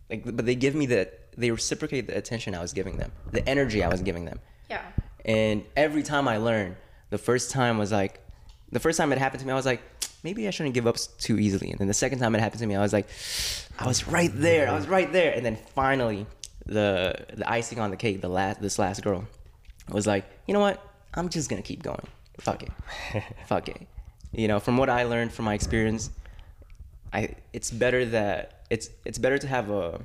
but they give me they reciprocate the attention I was giving them, the energy I was giving them. Yeah. And every time I learn, the first time it happened to me, I was like, maybe I shouldn't give up too easily. And then the second time it happened to me, I was like, I was right there. And then finally, the icing on the cake, this last girl, was like, you know what? I'm just gonna keep going. Fuck it. Fuck it. You know, from what I learned from my experience, it's better to have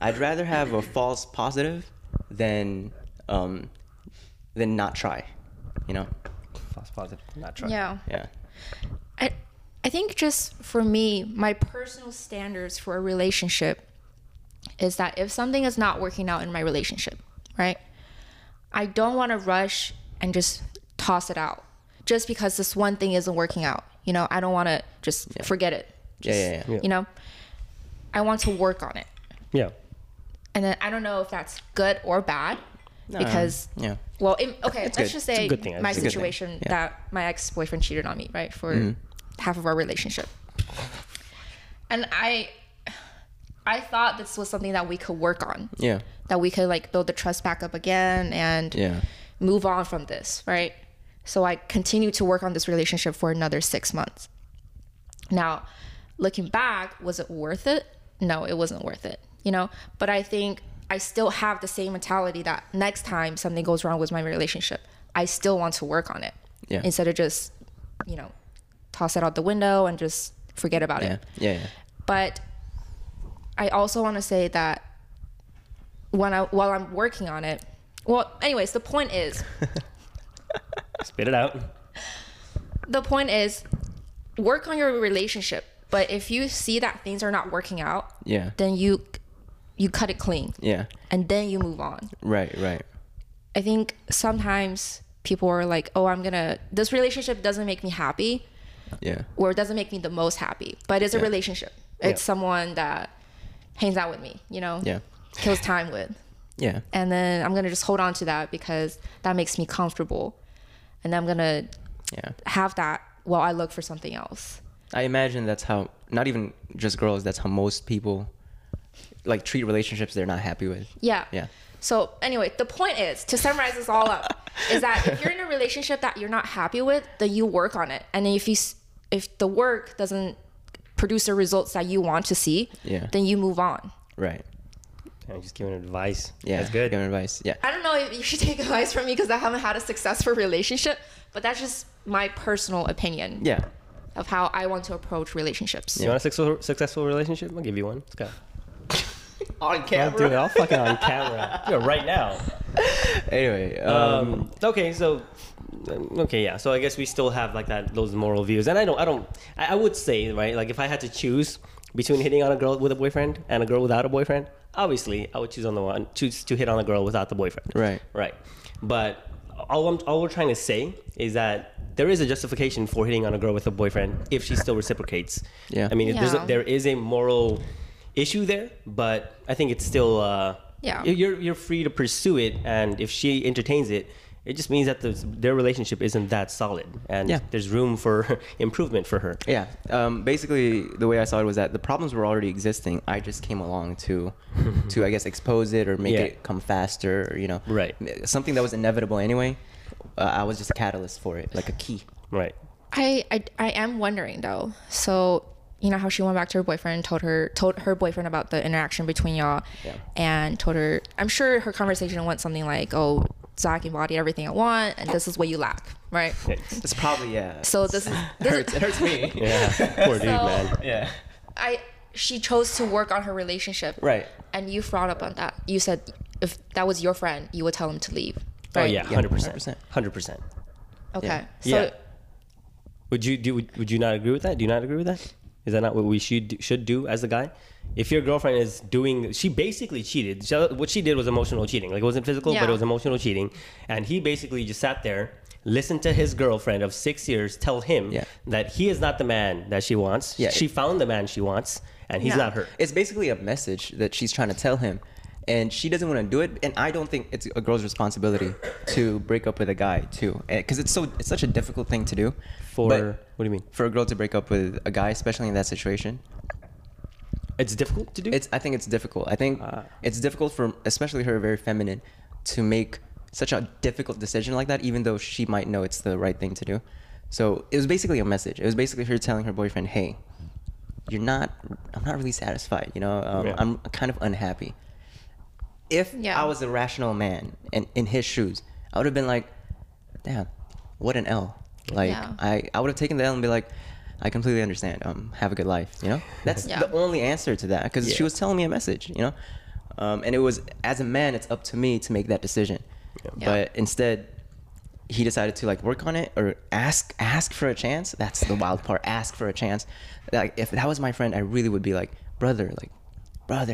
I'd rather have a false positive than not try, you know? False positive, not try. Yeah. Yeah. I think just for me, my personal standards for a relationship is that if something is not working out in my relationship, right, I don't want to rush and just toss it out just because this one thing isn't working out. You know, I don't want to just forget it. Just, yeah. You know, I want to work on it. Yeah. And then I don't know if that's good or bad. Because just say my situation that my ex-boyfriend cheated on me, right, for half of our relationship, and I thought this was something that we could work on, that we could like build the trust back up again and move on from this, right? So I continued to work on this relationship for another 6 months. Now looking back, was it worth it? No, it wasn't worth it, you know. But I think I still have the same mentality that next time something goes wrong with my relationship, I still want to work on it instead of just, you know, toss it out the window and just forget about it. Yeah. But I also want to say that while I'm working on it, the point is, spit it out. The point is, work on your relationship. But if you see that things are not working out, then you cut it clean. Yeah. And then you move on. Right. I think sometimes people are like, oh, this relationship doesn't make me happy. Yeah. Or it doesn't make me the most happy. But it's a relationship. It's someone that hangs out with me, you know? Yeah. Kills time with. Yeah. And then I'm going to just hold on to that because that makes me comfortable. And I'm going to have that while I look for something else. I imagine that's how, not even just girls, that's how most people like treat relationships they're not happy with. Yeah. So anyway, the point is, to summarize this all up, is that if you're in a relationship that you're not happy with, then you work on it. And if the work doesn't produce the results that you want to see, then you move on. Right. I'm just giving advice. Yeah, that's good. Giving advice. Yeah. I don't know if you should take advice from me because I haven't had a successful relationship, but that's just my personal opinion. Yeah. Of how I want to approach relationships. You want a successful relationship? I'll give you one. Let's go. On camera. I'll do it. I'll fucking on camera. Do it right now. Anyway. Okay. So I guess we still have like those moral views. And I would say, right, like if I had to choose between hitting on a girl with a boyfriend and a girl without a boyfriend, obviously I would choose to hit on a girl without the boyfriend. Right. But all we're trying to say is that there is a justification for hitting on a girl with a boyfriend if she still reciprocates. Yeah. I mean, yeah. There is a moral issue there, but I think it's still, yeah. You're free to pursue it, and if she entertains it, it just means that their relationship isn't that solid, and yeah. there's room for improvement for her. Yeah. Basically, the way I saw it was that the problems were already existing. I just came along to I guess, expose it or make yeah. it come faster, or, you know, right. something that was inevitable anyway. I was just a catalyst for it, like a key. Right. I am wondering though. So you know how she went back to her boyfriend, told her boyfriend about the interaction between y'all, yeah. and told her. I'm sure her conversation went something like, "Oh, Zach embodied everything I want, and this is what you lack." Right. It's probably yeah. So it hurts me. Yeah. Poor dude, man. Yeah. She chose to work on her relationship. Right. And you frowned upon that. You said if that was your friend, you would tell him to leave. Right. Oh yeah, 100%. 100%. Okay. Yeah. So yeah. Would you not agree with that? Do you not agree with that? Is that not what we should do as a guy? If your girlfriend is doing, she basically cheated. What she did was emotional cheating. Like, it wasn't physical, yeah. but it was emotional cheating. And he basically just sat there, listened to his girlfriend of 6 years tell him yeah. that he is not the man that she wants. Yeah. She found the man she wants, and he's yeah. not her. It's basically a message that she's trying to tell him. And she doesn't want to do it, and I don't think it's a girl's responsibility to break up with a guy too, because it's such a difficult thing to do. What do you mean? For a girl to break up with a guy, especially in that situation, it's difficult to do. I think it's difficult. I think it's difficult for especially her, very feminine, to make such a difficult decision like that, even though she might know it's the right thing to do. So it was basically a message. It was basically her telling her boyfriend, "Hey, I'm not really satisfied. You know, yeah. I'm kind of unhappy." If yeah. I was a rational man and in his shoes, I would have been like, damn, what an L. Like, yeah. I would have taken the L and be like, I completely understand. Have a good life, you know? That's yeah. the only answer to that, because yeah. she was telling me a message, you know? And it was, as a man, it's up to me to make that decision. Yeah. Yeah. But instead, he decided to, like, work on it or ask for a chance. That's the wild part, ask for a chance. Like, if that was my friend, I really would be like, brother,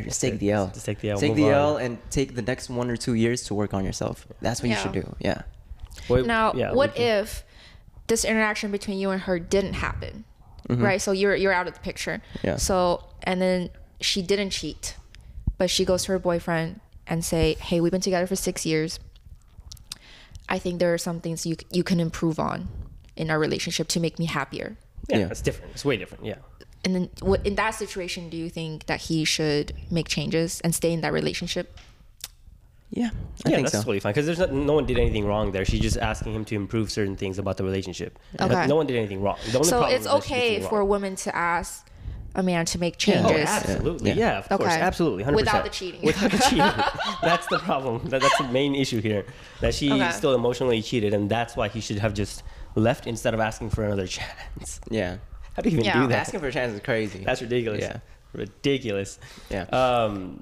just take the L. Just take the L. Take the L and take the next 1 or 2 years to work on yourself. That's what yeah. you should do. Yeah. Now, yeah, what if this interaction between you and her didn't happen, mm-hmm. right? So you're out of the picture. Yeah. So, and then she didn't cheat, but she goes to her boyfriend and say, "Hey, we've been together for 6 years. I think there are some things you can improve on in our relationship to make me happier." Yeah, it's different. It's way different. Yeah. And then in that situation, do you think that he should make changes and stay in that relationship? Yeah, I think that's so. Totally fine. Because there's no one did anything wrong there. She's just asking him to improve certain things about the relationship. Okay. No one did anything wrong. The only so it's okay for a woman to ask a man to make changes. Yeah. Oh, absolutely. Yeah, yeah, of course. Absolutely. 100%. Without the cheating. Without the cheating. That's the problem. That's the main issue here. That she still emotionally cheated, and that's why he should have just left instead of asking for another chance. Yeah. How do you even do that? Asking for a chance is crazy. That's ridiculous. Yeah. Ridiculous. Yeah.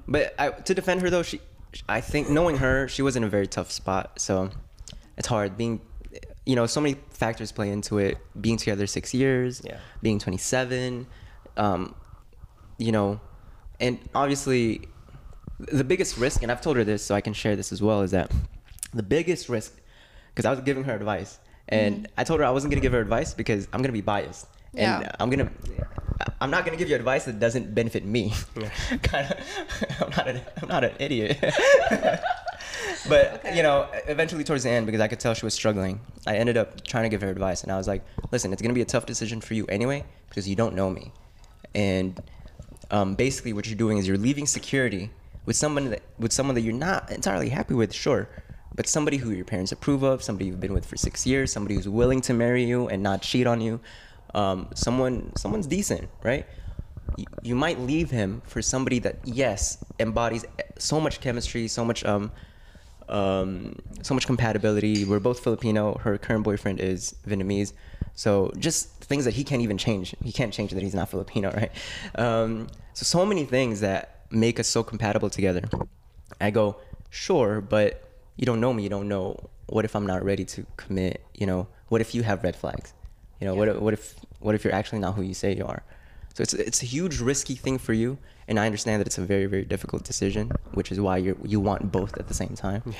But to defend her, though, I think, knowing her, she was in a very tough spot. So it's hard being, you know, so many factors play into it. Being together 6 years, yeah. being 27, you know, and obviously the biggest risk, and I've told her this so I can share this as well, is that the biggest risk, because I was giving her advice, and I told her I wasn't going to give her advice because I'm going to be biased. And I'm not gonna give you advice that doesn't benefit me. Kinda, I'm not an idiot. But you know, eventually towards the end, because I could tell she was struggling, I ended up trying to give her advice, and I was like, "Listen, it's gonna be a tough decision for you anyway, because you don't know me, and basically what you're doing is you're leaving security with someone that you're not entirely happy with, sure, but somebody who your parents approve of, somebody you've been with for 6 years, somebody who's willing to marry you and not cheat on you." Someone's decent, right? You might leave him for somebody that, yes, embodies so much chemistry, so much compatibility. We're both Filipino. Her current boyfriend is Vietnamese, so just things that he can't even change. He can't change that he's not Filipino, right? So many things that make us so compatible together. I go, sure, but you don't know me. You don't know. What if I'm not ready to commit? You know, what if you have red flags? You know, what if you're actually not who you say you are? So it's a huge risky thing for you, and I understand that it's a very, very difficult decision, which is why you want both at the same time.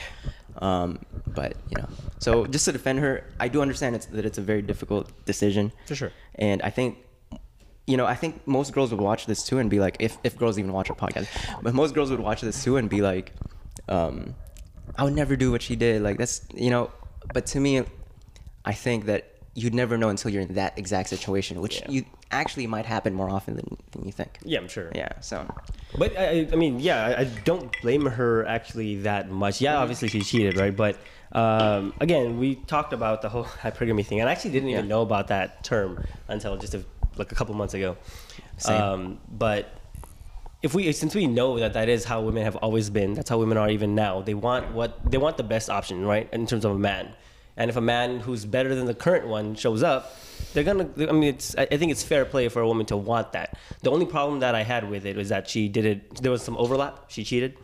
But you know, so just to defend her, I do understand that it's a very difficult decision. For sure. And I think, you know, I think most girls would watch this too and be like, if girls even watch our podcast, but most girls would watch this too and be like, I would never do what she did. Like that's, you know, but to me, I think that you'd never know until you're in that exact situation, which you actually might happen more often than you think. Yeah, I'm sure. Yeah, so. But I mean, yeah, I don't blame her actually that much. Yeah, obviously she cheated, right? But again, we talked about the whole hypergamy thing, and I actually didn't even know about that term until just like a couple months ago. Same. But since we know that is how women have always been, that's how women are even now. They want the best option, right? In terms of a man. And if a man who's better than the current one shows up, they're gonna. I mean, I think it's fair play for a woman to want that. The only problem that I had with it was that she did it. There was some overlap. She cheated,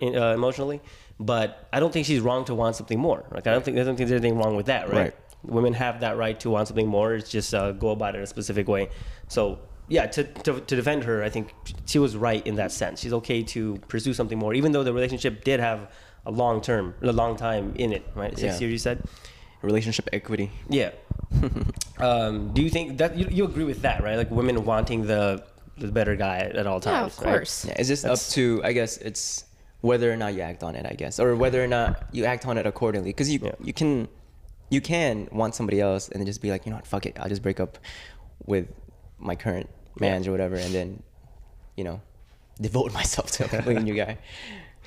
emotionally, but I don't think she's wrong to want something more. Like I don't think there's anything wrong with that, right? Women have that right to want something more. It's just go about it in a specific way. So yeah, to defend her, I think she was right in that sense. She's okay to pursue something more, even though the relationship did have a long time in it, right? 6 years, you said? Relationship equity. Yeah. Do you think that you agree with that, right? Like women wanting the better guy at all times. Yeah, of course. Right? Yeah, it's just up to, I guess, it's whether or not you act on it, I guess, or whether or not you act on it accordingly. Because you can want somebody else and then just be like, you know what, fuck it, I'll just break up with my current manager or whatever, and then, you know, devote myself to a completely new guy.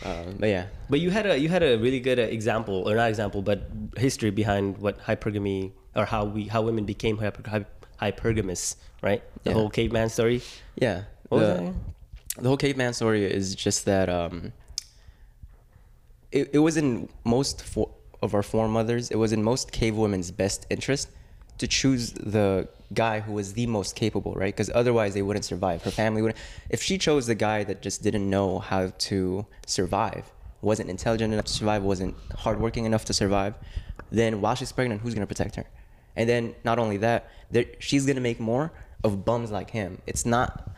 But you had a really good example, or not example, but history behind what hypergamy, or how women became hypergamous, right? The whole caveman story. Yeah. What was that again? The whole caveman story is just that it was in most of our foremothers. It was in most cave women's best interest to choose the guy who was the most capable, right? Because otherwise they wouldn't survive. Her family wouldn't. If she chose the guy that just didn't know how to survive, wasn't intelligent enough to survive, wasn't hardworking enough to survive, then while she's pregnant, who's going to protect her? And then not only that, she's going to make more of bums like him. It's not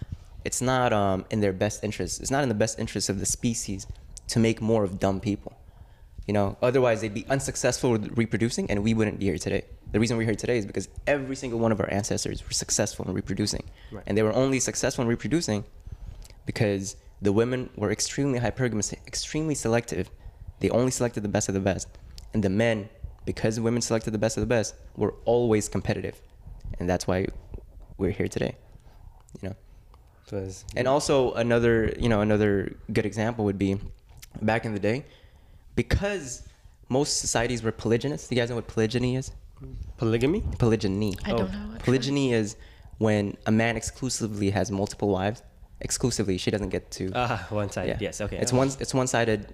in their best interest. It's not in the best interest of the species to make more of dumb people. You know, otherwise they'd be unsuccessful with reproducing and we wouldn't be here today. The reason we're here today is because every single one of our ancestors were successful in reproducing. Right. And they were only successful in reproducing because the women were extremely hypergamous, extremely selective. They only selected the best of the best. And the men, because women selected the best of the best, were always competitive. And that's why we're here today, you know. And also another good example would be back in the day, because most societies were polygynous. Do you guys know what polygyny is? Polygamy? Polygyny. I don't know. Polygyny is when a man exclusively has multiple wives. Exclusively, she doesn't get to. One sided. Yeah. Yes. Okay. It's one sided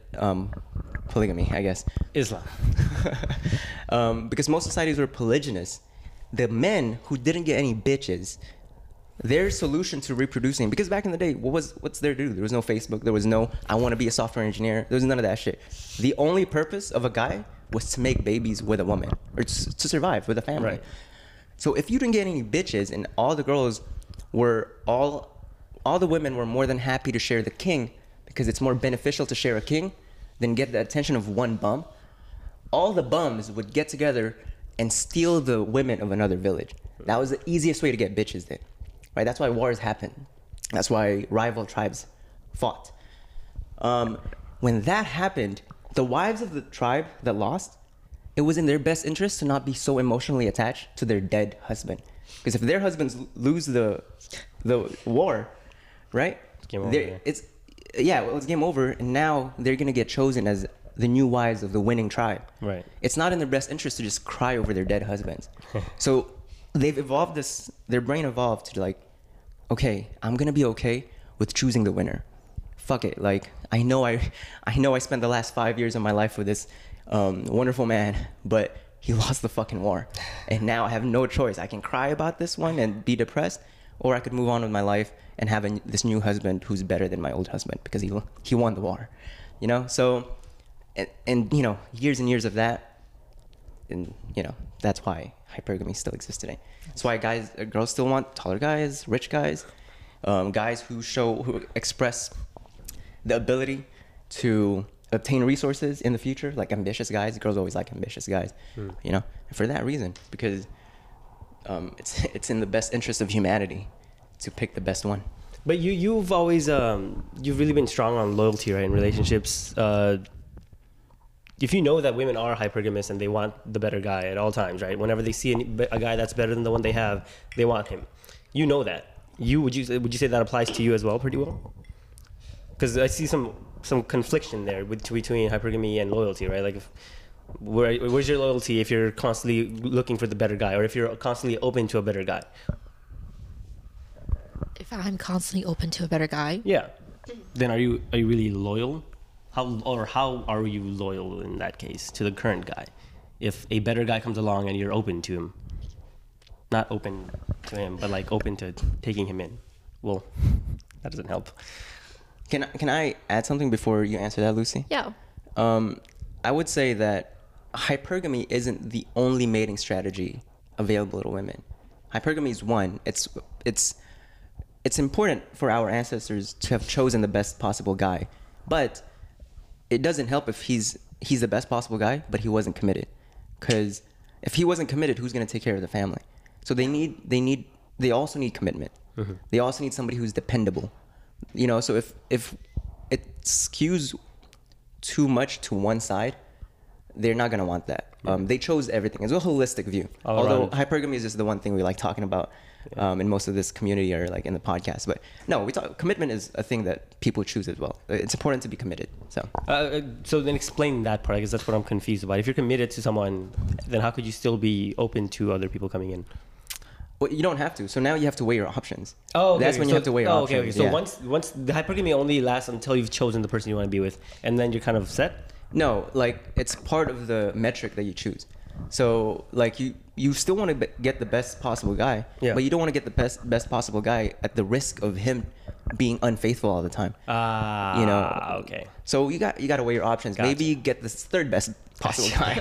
polygamy, I guess. Islam. Because most societies were polygynous. The men who didn't get any bitches, their solution to reproducing, because back in the day, what's there to do? There was no Facebook. There was no I want to be a software engineer. There was none of that shit. The only purpose of a guy was to make babies with a woman, or to survive with a family. Right. So if you didn't get any bitches, and all the girls were all the women were more than happy to share the king, because it's more beneficial to share a king than get the attention of one bum. All the bums would get together and steal the women of another village. That was the easiest way to get bitches then, right? That's why wars happened. That's why rival tribes fought. When that happened, the wives of the tribe that lost, it was in their best interest to not be so emotionally attached to their dead husband. Because if their husbands lose the war, right? It's game over. It's game over, and now they're gonna get chosen as the new wives of the winning tribe. Right. It's not in their best interest to just cry over their dead husbands. So they've evolved this. Their brain evolved to like, okay, I'm gonna be okay with choosing the winner. Fuck it, like I know I spent the last 5 years of my life with this wonderful man, but he lost the fucking war, and now I have no choice. I can cry about this one and be depressed, or I could move on with my life and have this new husband who's better than my old husband because he won the war, you know. So, and you know, years and years of that, and you know, that's why hypergamy still exists today. That's why girls still want taller guys, rich guys, guys who express the ability to obtain resources in the future, like ambitious guys. Girls always like ambitious guys, you know, for that reason, because it's in the best interest of humanity to pick the best one. But you've always you've really been strong on loyalty, right, in relationships. If you know that women are hypergamous and they want the better guy at all times, right? Whenever they see a guy that's better than the one they have, they want him. You know that. Would you say that applies to you as well, pretty well? Because I see some confliction there between hypergamy and loyalty, right? Like, where's your loyalty if you're constantly looking for the better guy, or if you're constantly open to a better guy? If I'm constantly open to a better guy, yeah, then are you really loyal? How are you loyal in that case to the current guy? If a better guy comes along and you're open to him, not open to him, but like open to taking him in, well, that doesn't help. Can I add something before you answer that, Lucy? Yeah. I would say that hypergamy isn't the only mating strategy available to women. Hypergamy is one. It's important for our ancestors to have chosen the best possible guy, but it doesn't help if he's the best possible guy, but he wasn't committed. Because if he wasn't committed, who's going to take care of the family? So they also need commitment. Mm-hmm. They also need somebody who's dependable. You know, so if it skews too much to one side, they're not going to want that. They chose everything. It's a holistic view. Although hypergamy is just the one thing we like talking about in most of this community or like in the podcast. But no, commitment is a thing that people choose as well. It's important to be committed. So then explain that part. I guess that's what I'm confused about. If you're committed to someone, then how could you still be open to other people coming in? Well, you don't have to. So now you have to weigh your options. Oh, okay. That's when you have to weigh your options. Okay. So yeah. Once the hypergamy only lasts until you've chosen the person you want to be with, and then you're kind of set? No, like it's part of the metric that you choose. So like you still want to get the best possible guy, but you don't want to get the best possible guy at the risk of him being unfaithful all the time. You know. Okay. So you got to weigh your options. Gotcha. Maybe get this third best possible guy.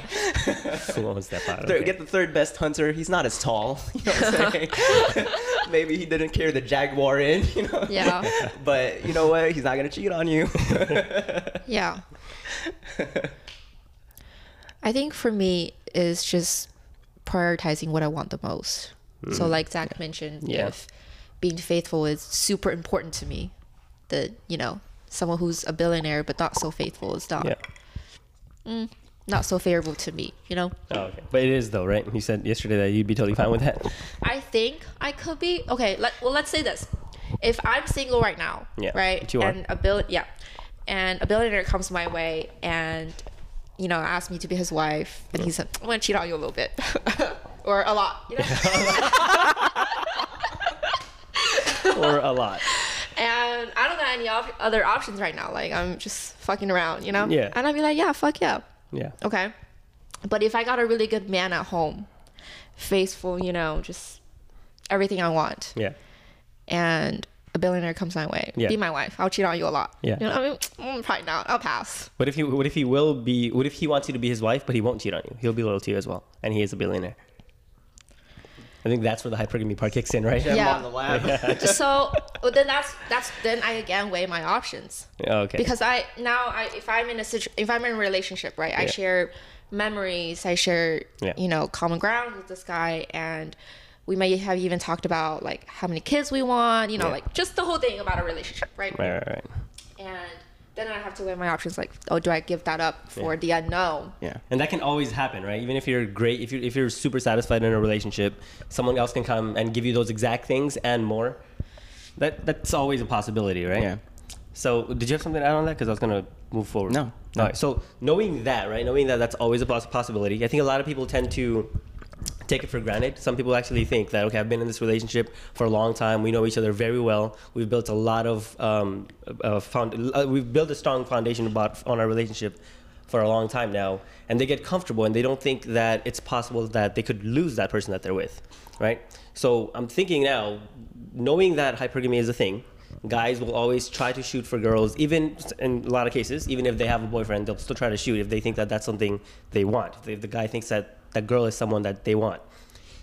What was that part? Okay. Get the third best hunter. He's not as tall. You know what I'm saying? Maybe he didn't carry the jaguar in. You know. Yeah. But you know what? He's not gonna cheat on you. Yeah. I think for me is just prioritizing what I want the most. So like Zach mentioned, if being faithful is super important to me, that, you know, someone who's a billionaire but not so faithful is not so favorable to me, you know? Oh, okay. But it is though, right? You said yesterday that you'd be totally fine with that. I think I could be. Okay, let's say this. If I'm single right now, right? And a billionaire comes my way and, you know, asked me to be his wife, and he said, "I'm gonna cheat on you a little bit, or a lot, you know?" Or a lot. And I don't got any other options right now. Like I'm just fucking around, you know. Yeah. And I'd be like, "Yeah, fuck yeah." Yeah. Okay. But if I got a really good man at home, faithful, you know, just everything I want. Yeah. And a billionaire comes my way, be my wife, I'll cheat on you a lot. Yeah. You know what I mean? Probably not, I'll pass. What if he wants you to be his wife, but he won't cheat on you? He'll be loyal to you as well. And he is a billionaire. I think that's where the hypergamy part kicks in, right? Yeah. On the lab. Yeah. So then then I again weigh my options. Okay. Because if I'm in a relationship, right, I share memories, I share, you know, common ground with this guy, and we may have even talked about like how many kids we want, you know, like just the whole thing about a relationship, right? Right. And then I have to weigh my options, like, oh, do I give that up for the unknown? Yeah. And that can always happen, right? Even if you're great, if you're super satisfied in a relationship, someone else can come and give you those exact things and more. That's always a possibility, right? Yeah. So did you have something to add on that? Because I was going to move forward. No. All right. So knowing that, right? Knowing that that's always a possibility. I think a lot of people tend to take it for granted. Some people actually think that, okay, I've been in this relationship for a long time. We know each other very well. We've built a lot of, we've built a strong foundation on our relationship for a long time now. And they get comfortable and they don't think that it's possible that they could lose that person that they're with, right? So I'm thinking now, knowing that hypergamy is a thing, guys will always try to shoot for girls, even in a lot of cases, even if they have a boyfriend, they'll still try to shoot if they think that that's something they want. If the guy thinks that that girl is someone that they want.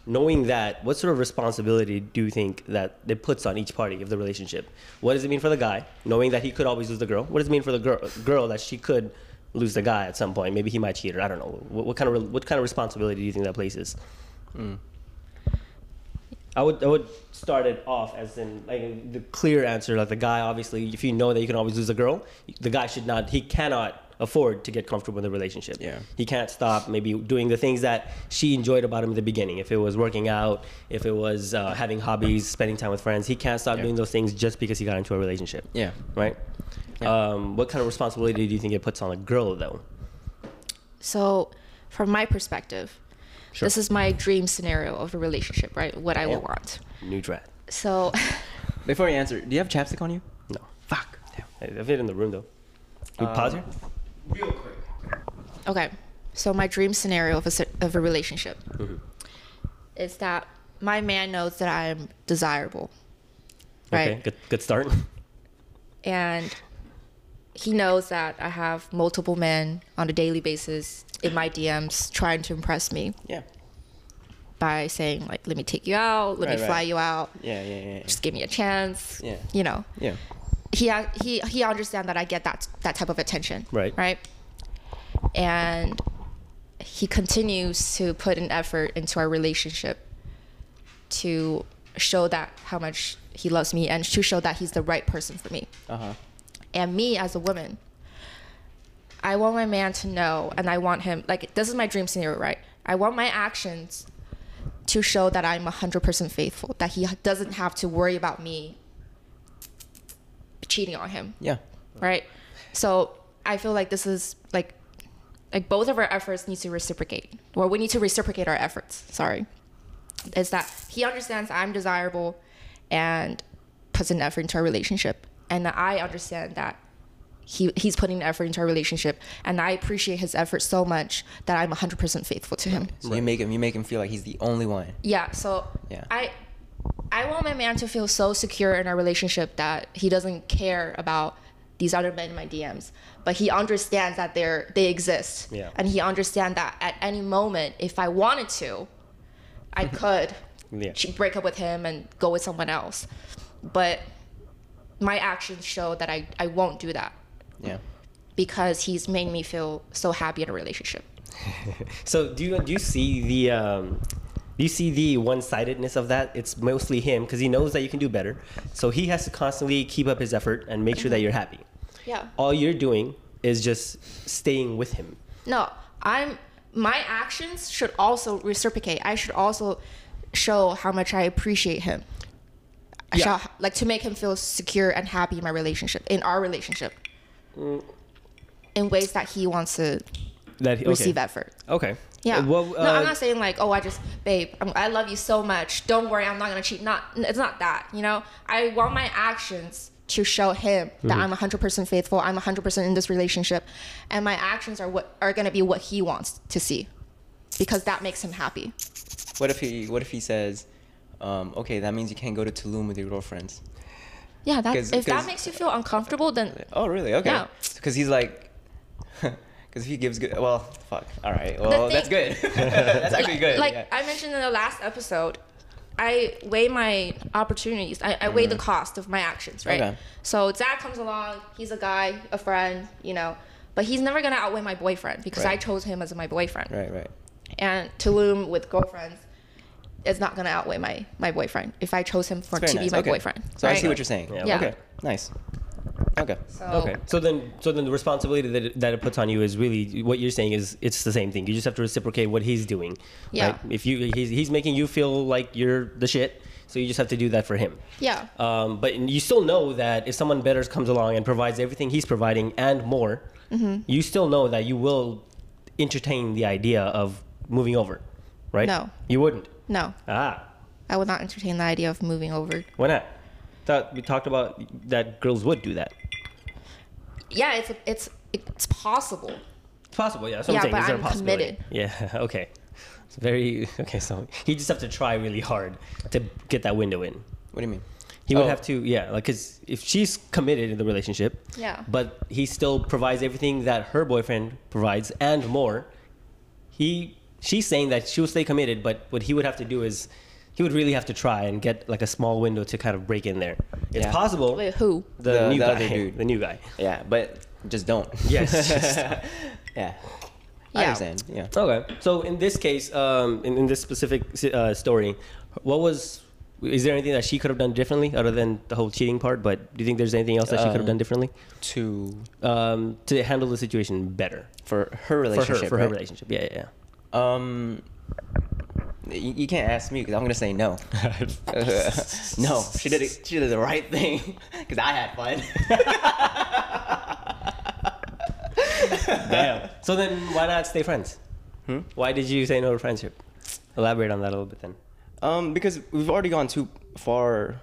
Knowing that, what sort of responsibility do you think that it puts on each party of the relationship? What does it mean for the guy, knowing that he could always lose the girl? What does it mean for the girl that she could lose the guy at some point. Maybe he might cheat, or I don't know. What kind of responsibility do you think that places? Mm. I would start it off as in like the clear answer, like the guy, obviously, if you know that you can always lose a girl, the guy cannot afford to get comfortable in the relationship. Yeah. He can't stop maybe doing the things that she enjoyed about him in the beginning. If it was working out, if it was having hobbies, spending time with friends, he can't stop doing those things just because he got into a relationship. Yeah. Right? Yeah. What kind of responsibility do you think it puts on a girl, though? So, from my perspective, sure. This is my dream scenario of a relationship, right? What I would want. New dread. So... Before you answer, do you have chapstick on you? No. Fuck. Damn. I have it in the room, though. Can we pause here? Real quick. Okay, so my dream scenario of a relationship is that my man knows that I'm desirable, right? Okay, good start. And he knows that I have multiple men on a daily basis in my DMs trying to impress me. Yeah. By saying like, let me take you out, let me fly you out. Yeah. Just give me a chance. Yeah. You know. Yeah. He understands that I get that type of attention, right? And he continues to put an effort into our relationship to show that how much he loves me and to show that he's the right person for me. Uh-huh. And me as a woman, I want my man to know, and I want him, like, this is my dream scenario, right? I want my actions to show that I'm 100% faithful, that he doesn't have to worry about me cheating on him. Yeah. Right? So I feel like this is like both of our efforts need to reciprocate. Or we need to reciprocate our efforts. Sorry. Is that he understands I'm desirable and puts an effort into our relationship. And I understand that he's putting effort into our relationship, and I appreciate his effort so much that I'm 100% faithful to him. So you make him feel like he's the only one. Yeah. So yeah. I want my man to feel so secure in our relationship that he doesn't care about these other men in my DMs, but he understands that they exist. Yeah. And he understands that at any moment, if I wanted to, I could break up with him and go with someone else. But my actions show that I won't do that. Yeah. Because he's made me feel so happy in a relationship. So do you see the... You see the one-sidedness of that? It's mostly him, because he knows that you can do better. So he has to constantly keep up his effort and make sure that you're happy. Yeah. All you're doing is just staying with him. No, my actions should also reciprocate. I should also show how much I appreciate him. Yeah. To make him feel secure and happy in my relationship, in our relationship, in ways that he wants to... receive effort. Okay. Yeah. Well, no, I'm not saying like, oh, I just, babe, I love you so much. Don't worry, I'm not gonna cheat. It's not that. You know, I want my actions to show him that I'm 100% faithful. I'm 100% in this relationship, and my actions are what are gonna be what he wants to see, because that makes him happy. What if he says, okay, that means you can't go to Tulum with your girlfriends. Yeah. If that makes you feel uncomfortable, then. Oh, really? Okay. Yeah. Because he's like. Because he gives good... Well, fuck. All right. Well, that's good. That's actually good. I mentioned in the last episode, I weigh my opportunities. I weigh the cost of my actions, right? Okay. So Zach comes along. He's a guy, a friend, you know. But he's never going to outweigh my boyfriend because I chose him as my boyfriend. Right. And Tulum with girlfriends is not going to outweigh my boyfriend if I chose him to be my boyfriend. So right? I see what you're saying. Yeah. Okay. Nice. Okay. So then the responsibility that it puts on you is really what you're saying is it's the same thing. You just have to reciprocate what he's doing. Yeah. Right? If he's making you feel like you're the shit, so you just have to do that for him. Yeah. But you still know that if someone better comes along and provides everything he's providing and more, you still know that you will entertain the idea of moving over, right? No. You wouldn't. No. I would not entertain the idea of moving over. Why not? Thought we talked about that girls would do that. Yeah, it's possible. It's possible, yeah. That's what I'm saying. But I'm committed. Yeah, okay. It's very okay. So he just have to try really hard to get that window in. What do you mean? He would have to, because if she's committed in the relationship, but he still provides everything that her boyfriend provides and more. She's saying that she will stay committed, but what he would have to do is. He would really have to try and get like a small window to kind of break in there. It's possible. Wait, who? The new guy. The new guy. Yeah, but just don't. Yes. Yeah. I understand. Yeah. Okay. So in this case, in this specific story, is there anything that she could have done differently other than the whole cheating part? But do you think there's anything else that she could have done differently to handle the situation better for her relationship? For her relationship. Yeah. You can't ask me because I'm gonna say no. No, she did the right thing because I had fun. Damn. So then, why not stay friends? Why did you say no to friendship? Elaborate on that a little bit then. Because we've already gone too far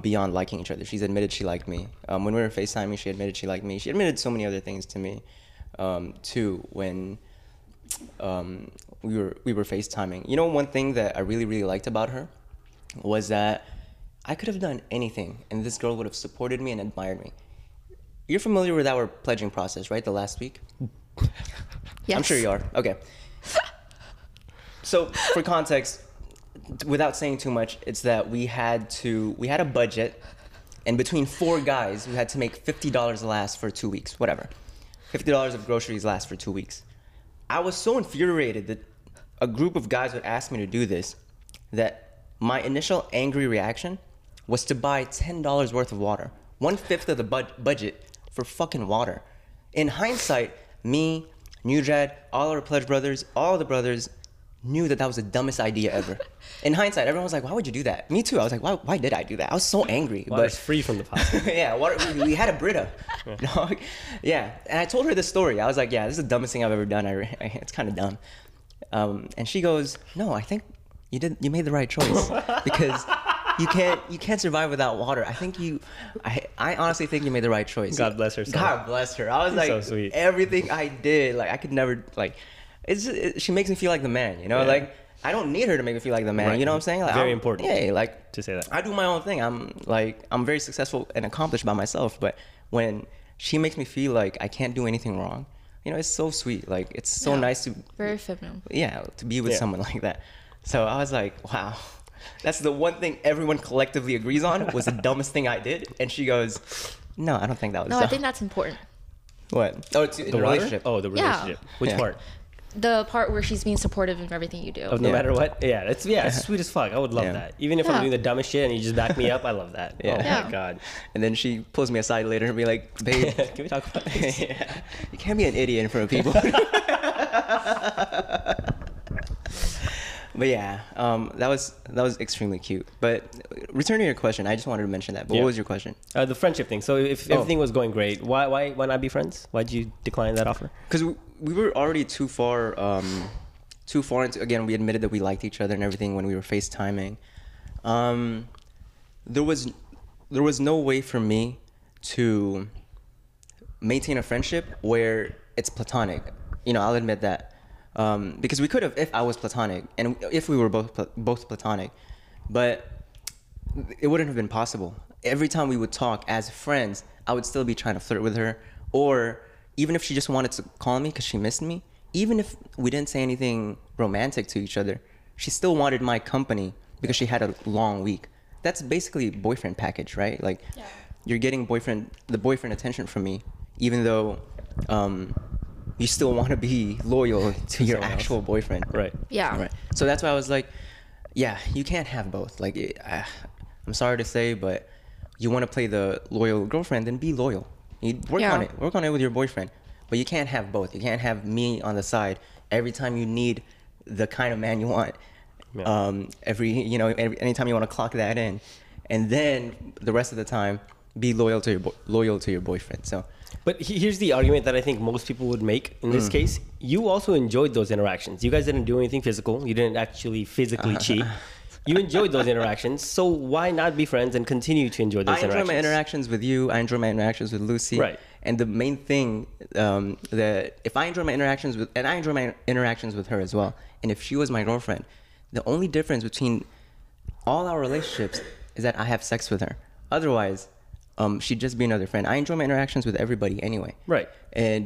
beyond liking each other. She's admitted she liked me. When we were FaceTiming, she admitted she liked me. She admitted so many other things to me too when we were FaceTiming. You know, one thing that I really, really liked about her was that I could have done anything and this girl would have supported me and admired me. You're familiar with our pledging process, right? The last week? Yes. I'm sure you are. Okay. So for context, without saying too much, it's that we had a budget, and between four guys we had to make $50 last for 2 weeks, whatever. $50 of groceries last for 2 weeks. I was so infuriated that a group of guys would ask me to do this that my initial angry reaction was to buy $10 worth of water, 1/5 of the budget for fucking water. In hindsight, me, Nujad, all our pledge brothers, all the brothers knew that was the dumbest idea ever. In hindsight, everyone was like, why would you do that? Me too. I was like, why did I do that? I was so angry. Water's free from the pot. Yeah, water, we had a Brita. Yeah. Yeah, and I told her this story. I was like, yeah, this is the dumbest thing I've ever done. It's kind of dumb. And she goes, no, I think you made the right choice because you can't survive without water. I think I honestly think you made the right choice. God bless her. God bless her. I was like, so sweet. Everything I did, like I could never, like, she makes me feel like the man, you know? Yeah. Like, I don't need her to make me feel like the man, right. You know what I'm saying? Like, very important. Yeah, like, to say that. I do my own thing. I'm very successful and accomplished by myself, but when she makes me feel like I can't do anything wrong, you know, it's so sweet. Like, it's so nice to... Very feminine. Yeah, to be with someone like that. So I was like, wow. That's the one thing everyone collectively agrees on was the dumbest thing I did. And she goes, no, I don't think that was dumb. I think that's important. What? Oh, it's in the relationship. Oh, the relationship. Yeah. Which part? The part where she's being supportive in everything you do. Oh, no matter what? Yeah, that's sweet as fuck. I would love that. Even if I'm doing the dumbest shit and you just back me up, I love that. Yeah. Oh, my God. And then she pulls me aside later and be like, babe, can we talk about this? Yeah. You can't be an idiot in front of people. But yeah, that was extremely cute. But returning to your question, I just wanted to mention that. But what was your question? The friendship thing. So if everything was going great, why not be friends? Why did you decline that offer? Because we were already too far into. Again, we admitted that we liked each other and everything when we were FaceTiming. There was no way for me to maintain a friendship where it's platonic. You know, I'll admit that. Because we could have, if I was platonic, and if we were both platonic, but it wouldn't have been possible. Every time we would talk as friends, I would still be trying to flirt with her, or even if she just wanted to call me because she missed me, even if we didn't say anything romantic to each other, she still wanted my company because she had a long week. That's basically boyfriend package, right? Like, you're getting the boyfriend attention from me, even though... you still want to be loyal to your actual boyfriend. Right. Yeah. Right. So that's why I was like, yeah, you can't have both. Like, I'm sorry to say, but you want to play the loyal girlfriend, then be loyal. You work on it. Work on it with your boyfriend. But you can't have both. You can't have me on the side every time you need the kind of man you want. Yeah. Anytime you want to clock that in. And then the rest of the time, be loyal to your boyfriend. So. But here's the argument that I think most people would make in this case. You also enjoyed those interactions. You guys didn't do anything physical. You didn't actually physically cheat. You enjoyed those interactions. So why not be friends and continue to enjoy those interactions? I enjoy my interactions with you. I enjoy my interactions with Lucy. Right. And the main thing that if I enjoy my interactions with... And I enjoy my interactions with her as well. And if she was my girlfriend, the only difference between all our relationships is that I have sex with her. Otherwise... she'd just be another friend. I enjoy my interactions with everybody anyway. Right. And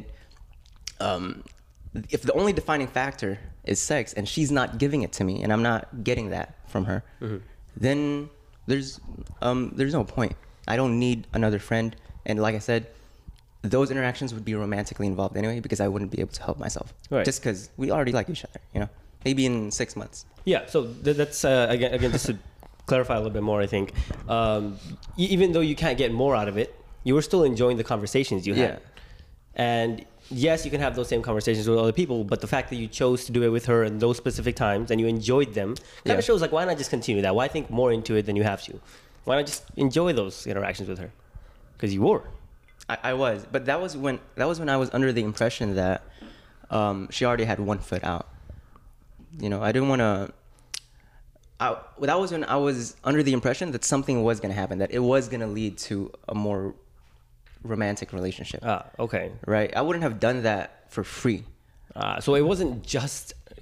if the only defining factor is sex and she's not giving it to me and I'm not getting that from her, then there's no point. I don't need another friend. And like I said, those interactions would be romantically involved anyway, because I wouldn't be able to help myself. Right. Just because we already like each other, you know, maybe in 6 months. Yeah. So that's, again, just to clarify a little bit more, I think, even though you can't get more out of it, you were still enjoying the conversations you had. Yeah. And yes, you can have those same conversations with other people, but the fact that you chose to do it with her in those specific times and you enjoyed them kind of shows, like, why not just continue that? Why think more into it than you have to? Why not just enjoy those interactions with her? Because you were. I was, but that was when I was under the impression that she already had one foot out. You know, I didn't want to. That was when I was under the impression that something was going to happen, that it was going to lead to a more romantic relationship. Ah, okay. Right? I wouldn't have done that for free. So it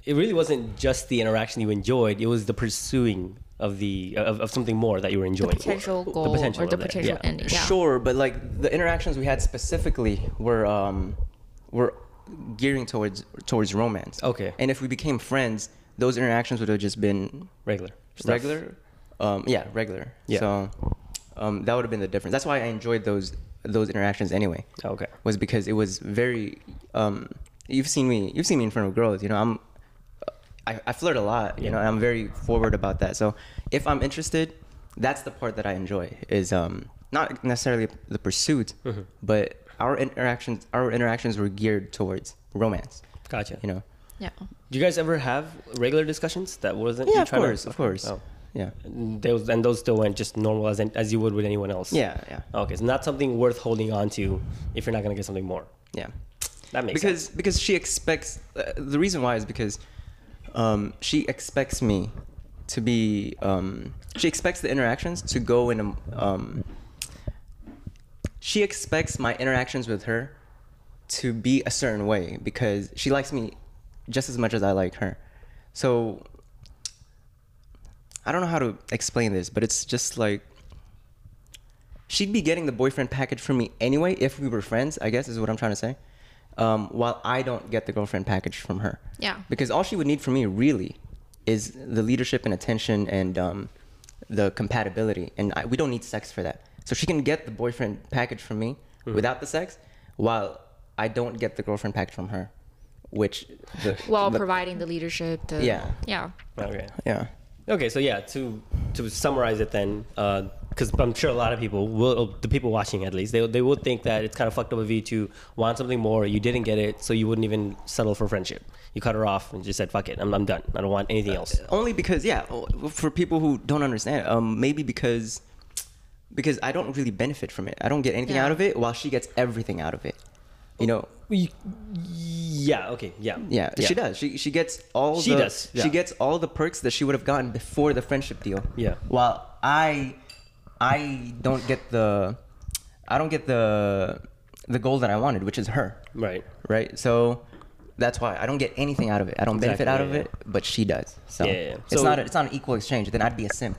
really wasn't just the interaction you enjoyed. It was the pursuing of something more that you were enjoying. The potential goal, or the potential ending. Yeah. Sure, but like the interactions we had specifically were gearing towards romance. Okay. And if we became friends, those interactions would have just been regular. Regular? Regular. Yeah. So that would have been the difference. That's why I enjoyed those interactions anyway. Okay. Was because it was very you've seen me in front of girls, you know, I flirt a lot, you know, and I'm very forward about that. So if I'm interested, that's the part that I enjoy, is not necessarily the pursuit, mm-hmm. but our interactions were geared towards romance. Gotcha. You know. Yeah. Do you guys ever have regular discussions that wasn't? Yeah, of course. Oh. Yeah. And those still went just normal as you would with anyone else. Yeah, yeah. Okay, so not something worth holding on to if you're not going to get something more. Yeah. That makes sense. Because she expects, the reason why is because she expects me to be, she expects the interactions to go in a, she expects my interactions with her to be a certain way because she likes me just as much as I like her. So I don't know how to explain this, but it's just like, she'd be getting the boyfriend package from me anyway if we were friends, I guess is what I'm trying to say. While I don't get the girlfriend package from her. Yeah. Because all she would need from me really is the leadership and attention and the compatibility. And we don't need sex for that. So she can get the boyfriend package from me without the sex, while I don't get the girlfriend package from her, which... providing the leadership. Yeah. Okay. Yeah. Okay, so yeah, to summarize it then, because I'm sure a lot of people will, the people watching at least, they would think that it's kind of fucked up of you to want something more, you didn't get it, so you wouldn't even settle for friendship. You cut her off and just said, fuck it, I'm done. I don't want anything else. Only because, for people who don't understand, maybe because I don't really benefit from it. I don't get anything out of it, while she gets everything out of it. You know? Yeah. She does. She gets all the perks that she would have gotten before the friendship deal. Yeah. While I don't get the goal that I wanted, which is her. Right. Right. So that's why I don't get anything out of it. I don't benefit out of it, but she does. So it's not an equal exchange. Then I'd be a simp.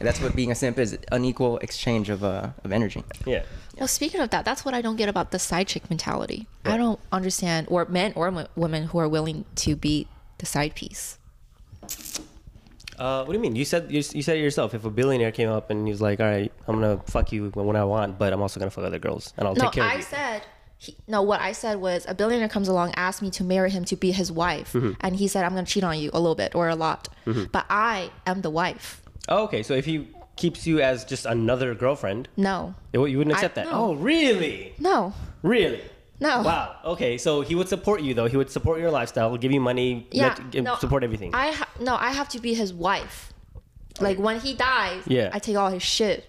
That's what being a simp is, unequal exchange of energy. Yeah. Well, speaking of that, that's what I don't get about the side chick mentality. Yeah. I don't understand, or men or women who are willing to be the side piece. What do you mean? You said it yourself. If a billionaire came up and he was like, all right, I'm going to fuck you when I want, but I'm also going to fuck other girls and I'll take care of you. What I said was, a billionaire comes along, asks me to marry him to be his wife. Mm-hmm. And he said, I'm going to cheat on you a little bit or a lot. Mm-hmm. But I am the wife. Oh, okay, so if he keeps you as just another girlfriend... No. You wouldn't accept that? No. Oh, really? No. Really? No. Wow, okay, so he would support you, though. He would support your lifestyle, give you money, support everything. I have to be his wife. Like, when he dies, I take all his shit.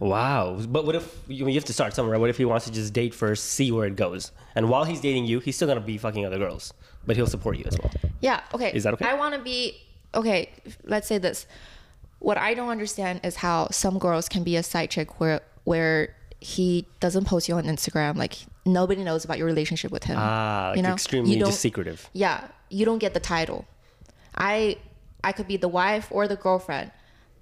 Wow, but what if... you have to start somewhere, right? What if he wants to just date first, see where it goes? And while he's dating you, he's still going to be fucking other girls. But he'll support you as well. Yeah, okay. Is that okay? I want to be... Okay, let's say this. What I don't understand is how some girls can be a side chick where he doesn't post you on Instagram. Like, nobody knows about your relationship with him. You know? Extremely just secretive. Yeah, you don't get the title. I could be the wife or the girlfriend,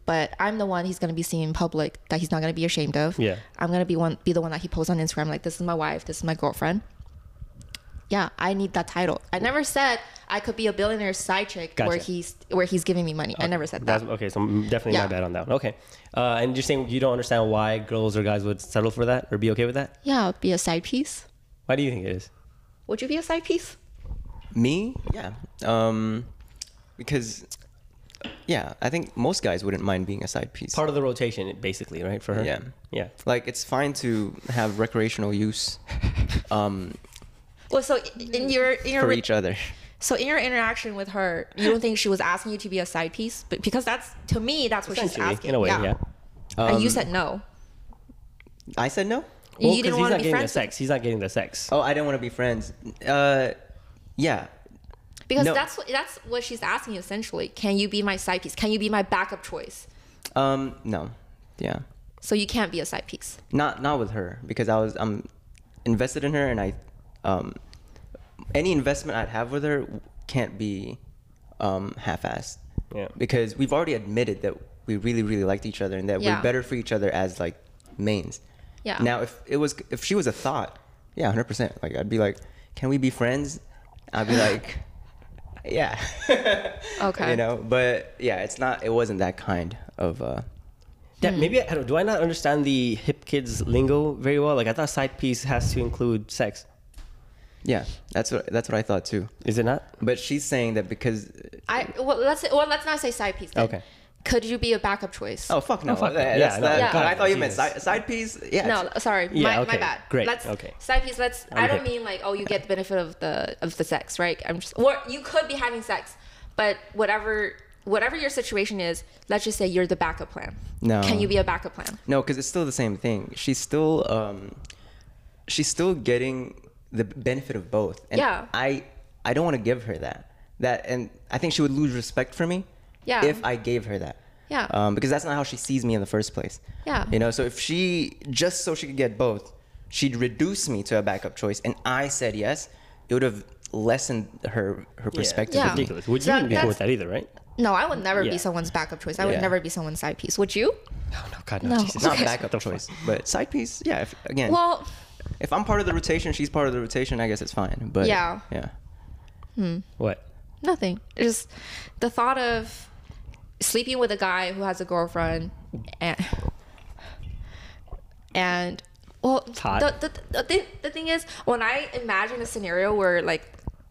but I'm the one he's going to be seeing in public that he's not going to be ashamed of. Yeah. I'm going to be the one that he posts on Instagram. Like, this is my wife, this is my girlfriend. Yeah, I need that title. I never said I could be a billionaire side chick where he's giving me money. I never said that. Okay, so definitely my bad on that one. Okay. And you're saying you don't understand why girls or guys would settle for that or be okay with that? Yeah, be a side piece. Why do you think it is? Would you be a side piece? Me? Yeah. Because... yeah, I think most guys wouldn't mind being a side piece. Part of the rotation, basically, right, for her? Yeah. Yeah. Like, it's fine to have recreational use. Well, so for each other. So in your interaction with her, you don't think she was asking you to be a side piece? But because that's, to me, that's what she's asking. In a way, yeah. And you said no. I said no? Well, because he's not getting the sex. He's not getting the sex. Oh, I didn't want to be friends. Yeah. Because that's what she's asking you, essentially. Can you be my side piece? Can you be my backup choice? No. Yeah. So you can't be a side piece. Not with her, because I'm invested in her, and I any investment I'd have with her can't be half-assed. Yeah. Because we've already admitted that we really, really liked each other and that we're better for each other as like mains. Yeah. Now if she was a thought, yeah, 100%. Like I'd be like, can we be friends? I'd be like yeah. Okay. You know, but yeah, it wasn't that kind of maybe do I not understand the hip kids lingo very well? Like I thought side piece has to include sex. Yeah, that's what I thought too. Is it not? But she's saying that because let's not say side piece then. Okay. Could you be a backup choice? Oh fuck no. I thought you meant side piece. Yeah. No, sorry. Yeah, my bad. Great. Side piece. I don't mean like you get the benefit of the sex, right? You could be having sex, but whatever your situation is, let's just say you're the backup plan. No. Can you be a backup plan? No, because it's still the same thing. She's still getting the benefit of both. And yeah. I don't want to give her that. And I think she would lose respect for me. Yeah. If I gave her that. Yeah. Because that's not how she sees me in the first place. Yeah. You know, so if she, just so she could get both, she'd reduce me to a backup choice and I said yes, it would have lessened her perspective. Yeah. Ridiculous. Would you be cool with that either, right? No, I would never be someone's backup choice. I would never be someone's side piece. Would you? Oh, no, God, no. Jesus. Not backup choice, but side piece, yeah, if I'm part of the rotation, she's part of the rotation, I guess it's fine, but yeah. Hmm. What? Nothing. Just the thought of sleeping with a guy who has a girlfriend and well, the thing is, when I imagine a scenario where like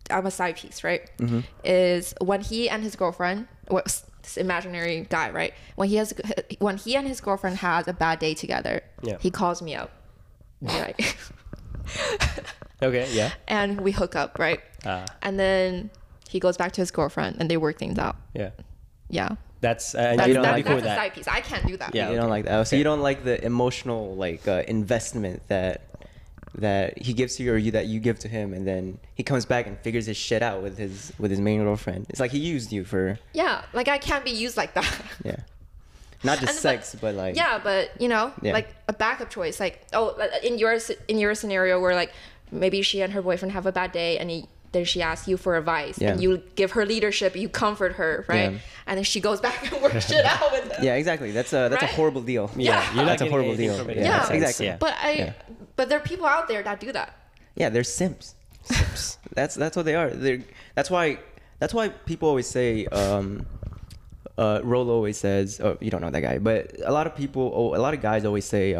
I'm a side piece, right? Mm-hmm. Is when he and his girlfriend, this imaginary guy, right? When he and his girlfriend has a bad day together, he calls me up. Right? Okay. Yeah. And we hook up, right? And then he goes back to his girlfriend and they work things out. Yeah. Yeah. That's a side piece. I can't do that. Yeah, you don't like that. So you don't like the emotional like investment that he gives to you or that you give to him, and then he comes back and figures his shit out with his main girlfriend. It's like he used you for. Yeah, like I can't be used like that. Yeah. Not just sex, but like. Yeah, but you know, like a backup choice, like in your scenario where like maybe she and her boyfriend have a bad day and then she asks you for advice, and you give her leadership, you comfort her, right? Yeah. And then she goes back and works shit out with him. Yeah, exactly. That's a horrible deal. Yeah, that's a horrible deal. Yeah, exactly. Yeah. But there are people out there that do that. Yeah, they're simps. Simps. That's what they are. That's why people always say. Rolo always says, "Oh, you don't know that guy," but a lot of guys always say,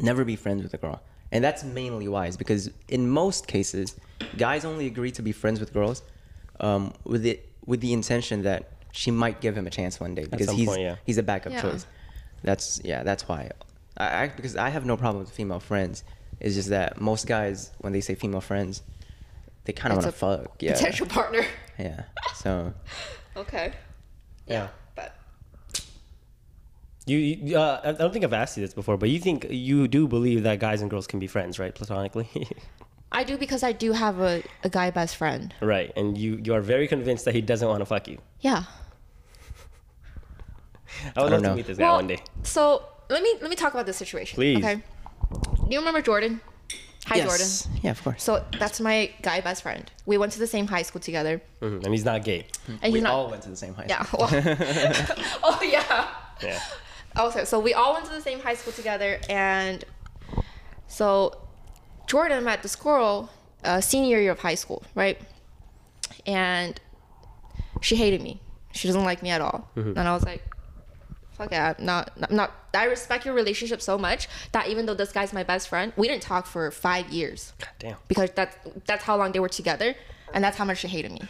"Never be friends with a girl." And that's mainly why is because in most cases, guys only agree to be friends with girls with the intention that she might give him a chance one day because he's a backup choice. That's why. Because I have no problem with female friends. It's just that most guys, when they say female friends, they kind of want to fuck. Yeah. Potential partner. Yeah. So. Okay. Yeah. But. You I don't think I've asked you this before, but you do believe that guys and girls can be friends, right? Platonically. I do, because I do have a guy best friend. Right, and you are very convinced that he doesn't want to fuck you. Yeah. I would love to meet this guy one day. So let me talk about this situation. Please. Okay. Do you remember Jordan? Hi, yes. Jordan. Yeah, of course. So that's my guy best friend. We went to the same high school together. Mm-hmm. And he's not gay. And we all went to the same high school. Yeah. Well, oh yeah. Yeah. Okay, so we all went to the same high school together, and so Jordan met this girl senior year of high school, right? and she hated me. She doesn't like me at all. Mm-hmm. And I was like, fuck yeah, I'm not, I respect your relationship so much that even though this guy's my best friend, we didn't talk for 5 years. God damn. Because that's how long they were together, and that's how much she hated me,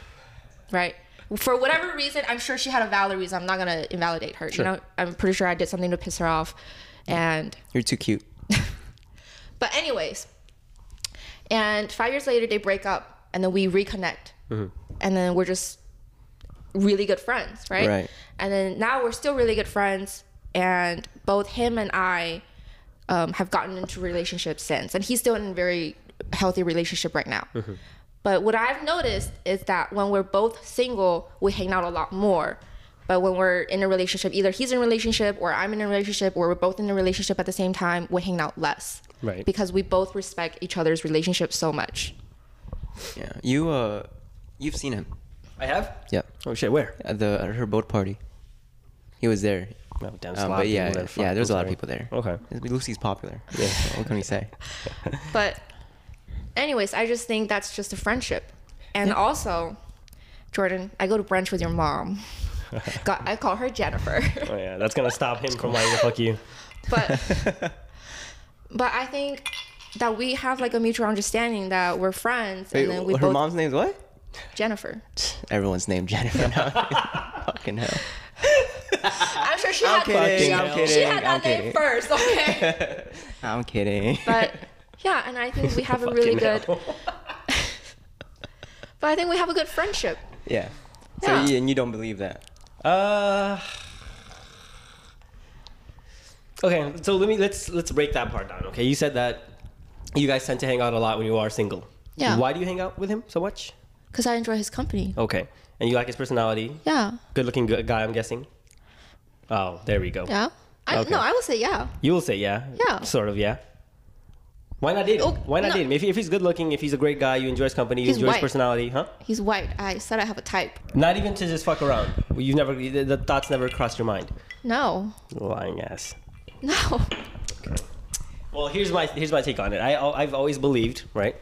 right? For whatever reason, I'm sure she had a valid reason. I'm not gonna invalidate her. Sure. You know, I'm pretty sure I did something to piss her off, and you're too cute. But anyways, and 5 years later they break up, and then we reconnect, mm-hmm. and then we're just really good friends, right? And then now we're still really good friends, and both him and I have gotten into relationships since, and he's still in a very healthy relationship right now. Mm-hmm. But what I've noticed is that when we're both single, we hang out a lot more. But when we're in a relationship, either he's in a relationship or I'm in a relationship or we're both in a relationship at the same time, we hang out less. Right. Because we both respect each other's relationship so much. Yeah. You've seen him. I have? Yeah. Oh shit, where? At her boat party. He was there. Well, down but yeah, there's a lot of people there. Okay. Lucy's popular. Yeah. What can we say? But anyways, I just think that's just a friendship. And yeah. Also, Jordan, I go to brunch with your mom. God, I call her Jennifer. Oh yeah, that's gonna stop him from wanting to fuck you. But I think that we have like a mutual understanding that we're friends. Wait, and then her mom's name's what? Jennifer. Everyone's named Jennifer now. Fucking hell. I'm sure she had that name first, okay? I'm kidding. But yeah, and I think we have a really good but I think we have a good friendship. Yeah. Yeah. So and you don't believe that? Okay, so let's break that part down, okay? You said that you guys tend to hang out a lot when you are single. Yeah. Why do you hang out with him so much? Because I enjoy his company. Okay. And you like his personality? Yeah. Good-looking guy, I'm guessing. Oh, there we go. Yeah. Okay. No, I will say yeah. You will say yeah? Yeah. Sort of, yeah. Why not date him? Why not date him? If he's good looking, if he's a great guy, you enjoy his company, you enjoy his personality, huh? He's white. I said I have a type. Not even to just fuck around. The thoughts never crossed your mind. No. Lying ass. No. Okay. Well, here's my take on it. I've always believed, right,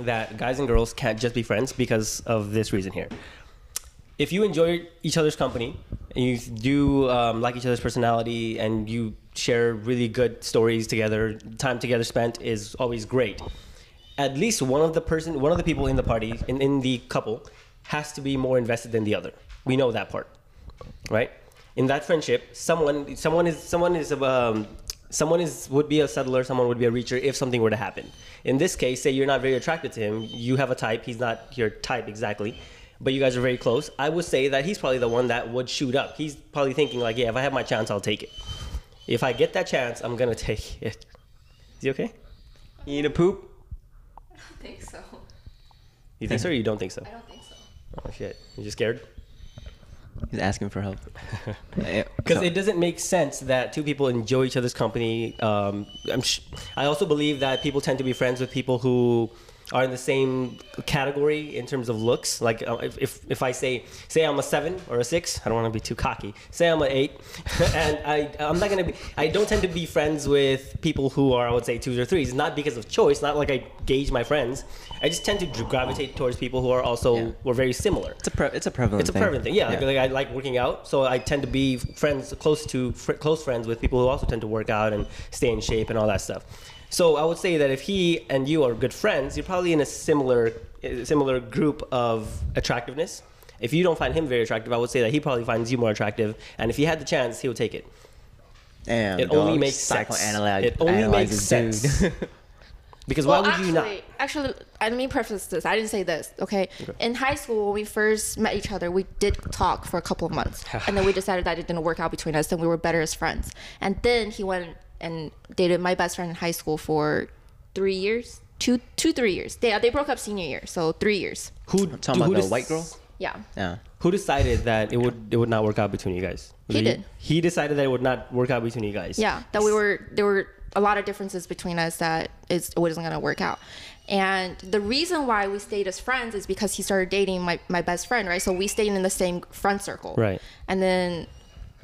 that guys and girls can't just be friends because of this reason here. If you enjoy each other's company and you do like each other's personality and you share really good stories together, time together spent is always great. At least one of the people in the party, in the couple, has to be more invested than the other. We know that part, right? In that friendship, someone would be a settler, someone would be a reacher if something were to happen. In this case, say you're not very attracted to him, you have a type, he's not your type exactly, but you guys are very close. I would say that he's probably the one that would shoot up. He's probably thinking like, yeah, if I have my chance, I'll take it. If I get that chance, I'm gonna take it. Is he okay? You need a poop? I don't think so. You think so or you don't think so? I don't think so. Oh shit, you scared? He's asking for help. Because it doesn't make sense that two people enjoy each other's company. I also believe that people tend to be friends with people who are in the same category in terms of looks. Like if I say I'm a 7 or a 6, I don't want to be too cocky. Say I'm an 8, and I'm not gonna be. I don't tend to be friends with people who are, I would say, 2s or 3s. Not because of choice. Not like I gauge my friends. I just tend to gravitate towards people who are were very similar. It's a prevalent thing. Yeah, yeah. Like I like working out, so I tend to be friends close friends with people who also tend to work out and stay in shape and all that stuff. So I would say that if he and you are good friends, you're probably in a similar group of attractiveness. If you don't find him very attractive, I would say that he probably finds you more attractive. And if he had the chance, he would take it. Damn, it only makes sense. It only makes sense. Because why would you not? Actually, let me preface this. I didn't say this, okay? In high school, when we first met each other, we did talk for a couple of months. And then we decided that it didn't work out between us, and we were better as friends. And then he went and dated my best friend in high school for 3 years, three years. They broke up senior year, so 3 years. Who, talking about the white girl? Yeah. Who decided that it would not work out between you guys? He did. He decided that it would not work out between you guys. Yeah, that there were a lot of differences between us that it wasn't gonna work out. And the reason why we stayed as friends is because he started dating my best friend, right? So we stayed in the same friend circle. Right. And then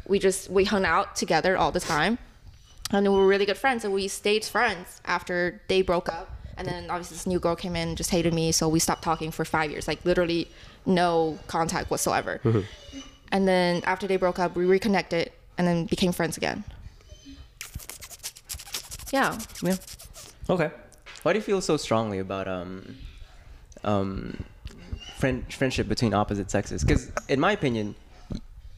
we hung out together all the time. And we were really good friends, and we stayed friends after they broke up. And then obviously this new girl came in, just hated me, so we stopped talking for 5 years, like literally no contact whatsoever. Mm-hmm. And then after they broke up, we reconnected and then became friends again. Yeah. Yeah. Okay. Why do you feel so strongly about friendship between opposite sexes? Because in my opinion,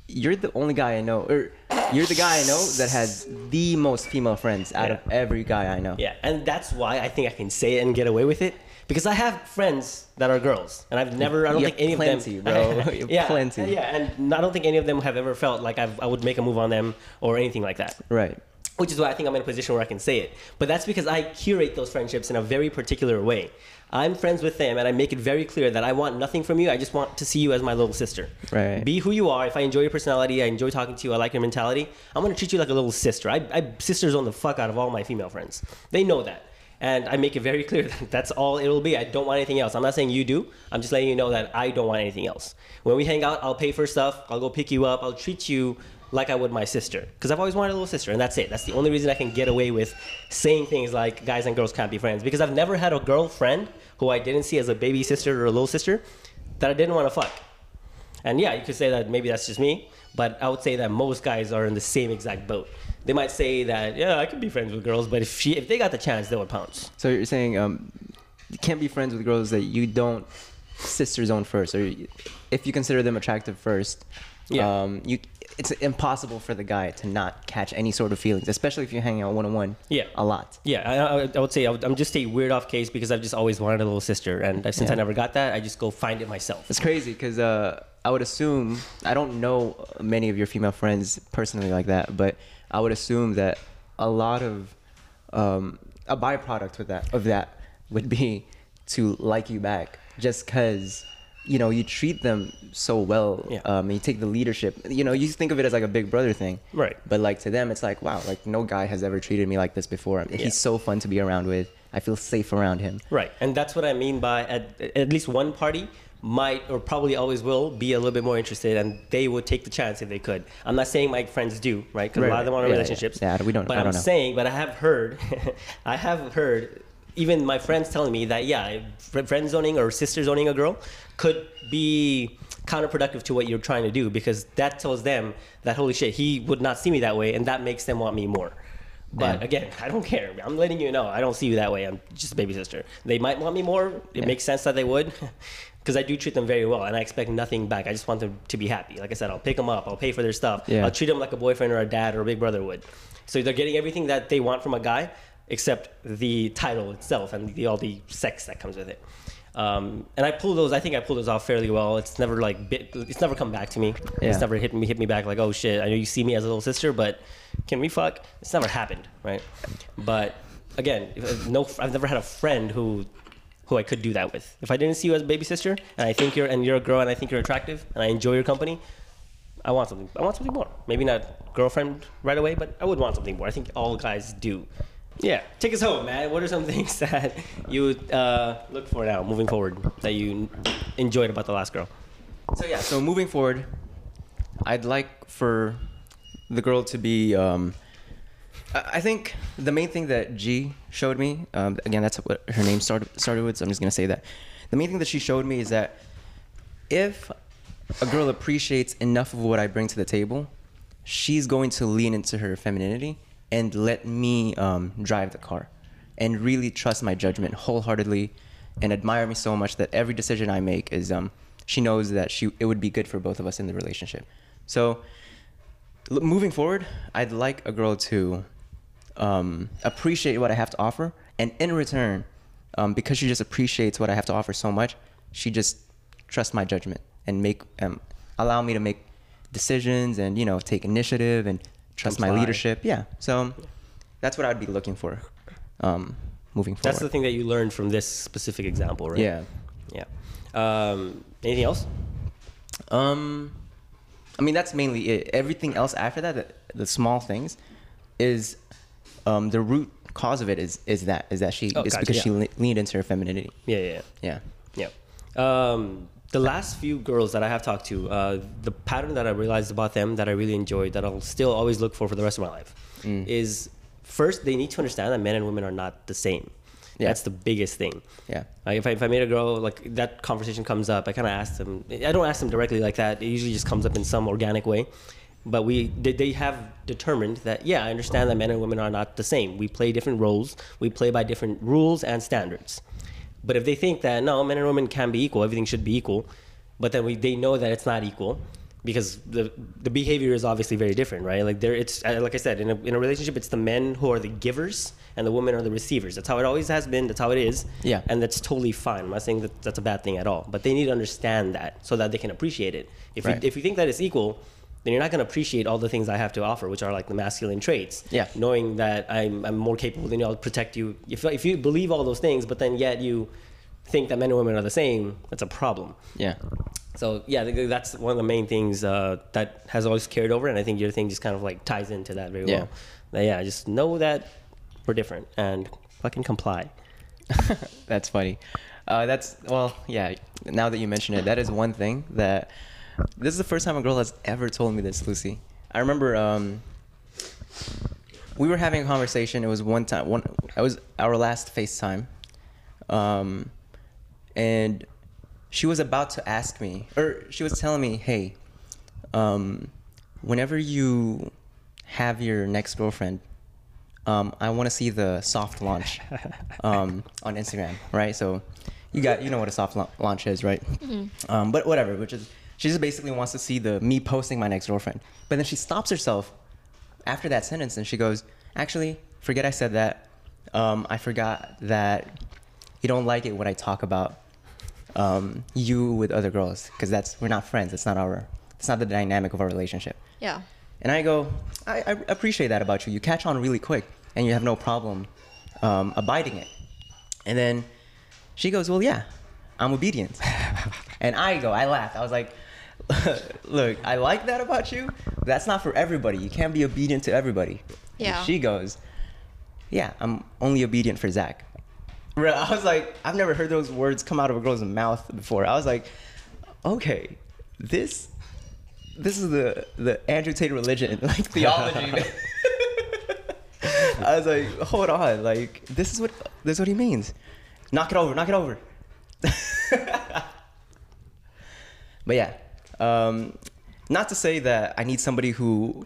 you're the only guy I know, or you're the guy I know that has the most female friends out of every guy I know. Yeah, and that's why I think I can say it and get away with it, because I have friends that are girls, and I've never, I don't think any of them. Plenty, bro. Yeah, plenty. Yeah, and I don't think any of them have ever felt like I would make a move on them or anything like that. Right. Which is why I think I'm in a position where I can say it. But that's because I curate those friendships in a very particular way. I'm friends with them, and I make it very clear that I want nothing from you. I just want to see you as my little sister. Right. Be who you are. If I enjoy your personality, I enjoy talking to you, I like your mentality, I'm going to treat you like a little sister. I sisters on the fuck out of all my female friends. They know that. And I make it very clear that that's all it'll be. I don't want anything else. I'm not saying you do. I'm just letting you know that I don't want anything else. When we hang out, I'll pay for stuff. I'll go pick you up. I'll treat you like I would my sister. Because I've always wanted a little sister, and that's it. That's the only reason I can get away with saying things like guys and girls can't be friends. Because I've never had a girlfriend who I didn't see as a baby sister or a little sister that I didn't want to fuck. And yeah, you could say that maybe that's just me, but I would say that most guys are in the same exact boat. They might say that, yeah, I could be friends with girls, but if they got the chance, they would pounce. So you're saying you can't be friends with girls that you don't sister zone first, or if you consider them attractive first. Yeah. It's impossible for the guy to not catch any sort of feelings, especially if you're hanging out one-on-one a lot. Yeah, I would say I'm just a weird-off case because I've just always wanted a little sister. And since I never got that, I just go find it myself. It's crazy because I would assume, I don't know many of your female friends personally like that, but I would assume that a lot of, a byproduct of that would be to like you back just because, you know, you treat them so well, and you take the leadership. You know, you think of it as like a big brother thing. Right. But like to them, it's like, wow, like no guy has ever treated me like this before. He's so fun to be around with. I feel safe around him. Right. And that's what I mean by at least one party might or probably always will be a little bit more interested, and they would take the chance if they could. I'm not saying my friends do, right? Because a lot of them are in relationships. Yeah, we don't. But I have heard, even my friends telling me that, friend zoning or sister zoning a girl could be counterproductive to what you're trying to do, because that tells them that, holy shit, he would not see me that way, and that makes them want me more. But again, I don't care. I'm letting you know, I don't see you that way. I'm just a baby sister. They might want me more. It makes sense that they would, because I do treat them very well, and I expect nothing back. I just want them to be happy. Like I said, I'll pick them up. I'll pay for their stuff. Yeah. I'll treat them like a boyfriend or a dad or a big brother would. So they're getting everything that they want from a guy, except the title itself and all the sex that comes with it. And I pull those off fairly well. It's never it's never come back to me. Yeah. It's never hit me back like, oh shit, I know you see me as a little sister, but can we fuck? It's never happened, right? But again, I've never had a friend who I could do that with. If I didn't see you as a baby sister, and you're a girl, and I think you're attractive, and I enjoy your company, I want something more. Maybe not girlfriend right away, but I would want something more. I think all guys do. Yeah, take us home, man. What are some things that you would look for now, moving forward, that you enjoyed about the last girl? So moving forward, I'd like for the girl to be, I think the main thing that G showed me, again, that's what her name started with, so I'm just going to say that. The main thing that she showed me is that if a girl appreciates enough of what I bring to the table, she's going to lean into her femininity and let me drive the car, and really trust my judgment wholeheartedly, and admire me so much that every decision I make is, she knows that it would be good for both of us in the relationship. So moving forward, I'd like a girl to appreciate what I have to offer, and in return, because she just appreciates what I have to offer so much, she just trusts my judgment and allow me to make decisions and, you know, take initiative and trust my leadership. Yeah. So that's what I'd be looking for moving forward. That's the thing that you learned from this specific example, right? Yeah. Yeah. Anything else? I mean, that's mainly it. Everything else after that, the small things, is the root cause of it is that she because she leaned into her femininity. Yeah. The last few girls that I have talked to, the pattern that I realized about them that I really enjoyed, that I'll still always look for the rest of my life, is first, they need to understand that men and women are not the same. Yeah. That's the biggest thing. Yeah. Like if I made a girl, like that conversation comes up, I kind of ask them. I don't ask them directly like that. It usually just comes up in some organic way. But they have determined that, yeah, I understand that men and women are not the same. We play different roles. We play by different rules and standards. But if they think that, no, men and women can be equal, everything should be equal, but then they know that it's not equal because the behavior is obviously very different, right? Like it's like I said, in a relationship, it's the men who are the givers and the women are the receivers. That's how it always has been. That's how it is. Yeah. And that's totally fine. I'm not saying that that's a bad thing at all, but they need to understand that so that they can appreciate it. If you think that it's equal, then you're not going to appreciate all the things I have to offer, which are like the masculine traits. Yeah. Knowing that I'm more capable than you, I'll protect you. If you believe all those things, but then yet you think that men and women are the same, that's a problem. Yeah. So yeah, that's one of the main things that has always carried over, and I think your thing just kind of like ties into that very well. But yeah, just know that we're different and fucking comply. That's funny. Yeah. Now that you mention it, that is one thing that. This is the first time a girl has ever told me this, Lucy. I remember we were having a conversation. It was it was our last FaceTime, and she was about to ask me, or she was telling me, "Hey, whenever you have your next girlfriend, I want to see the soft launch on Instagram, right?" So you know what a soft launch is, right? Mm-hmm. But whatever, she just basically wants to see me posting my next girlfriend. But then she stops herself after that sentence and she goes, actually, forget I said that. I forgot that you don't like it when I talk about you with other girls, because we're not friends. It's not the dynamic of our relationship. Yeah. And I go, I appreciate that about you. You catch on really quick and you have no problem abiding it. And then she goes, well, yeah, I'm obedient. And I laughed. I was like, look, I like that about you. That's not for everybody. You can't be obedient to everybody. Yeah. And she goes, yeah, I'm only obedient for Zach. I was like, I've never heard those words come out of a girl's mouth before. I was like, okay, this is the Andrew Tate religion, like theology. I was like, hold on, like this is what he means. Knock it over, knock it over. But yeah, not to say that I need somebody who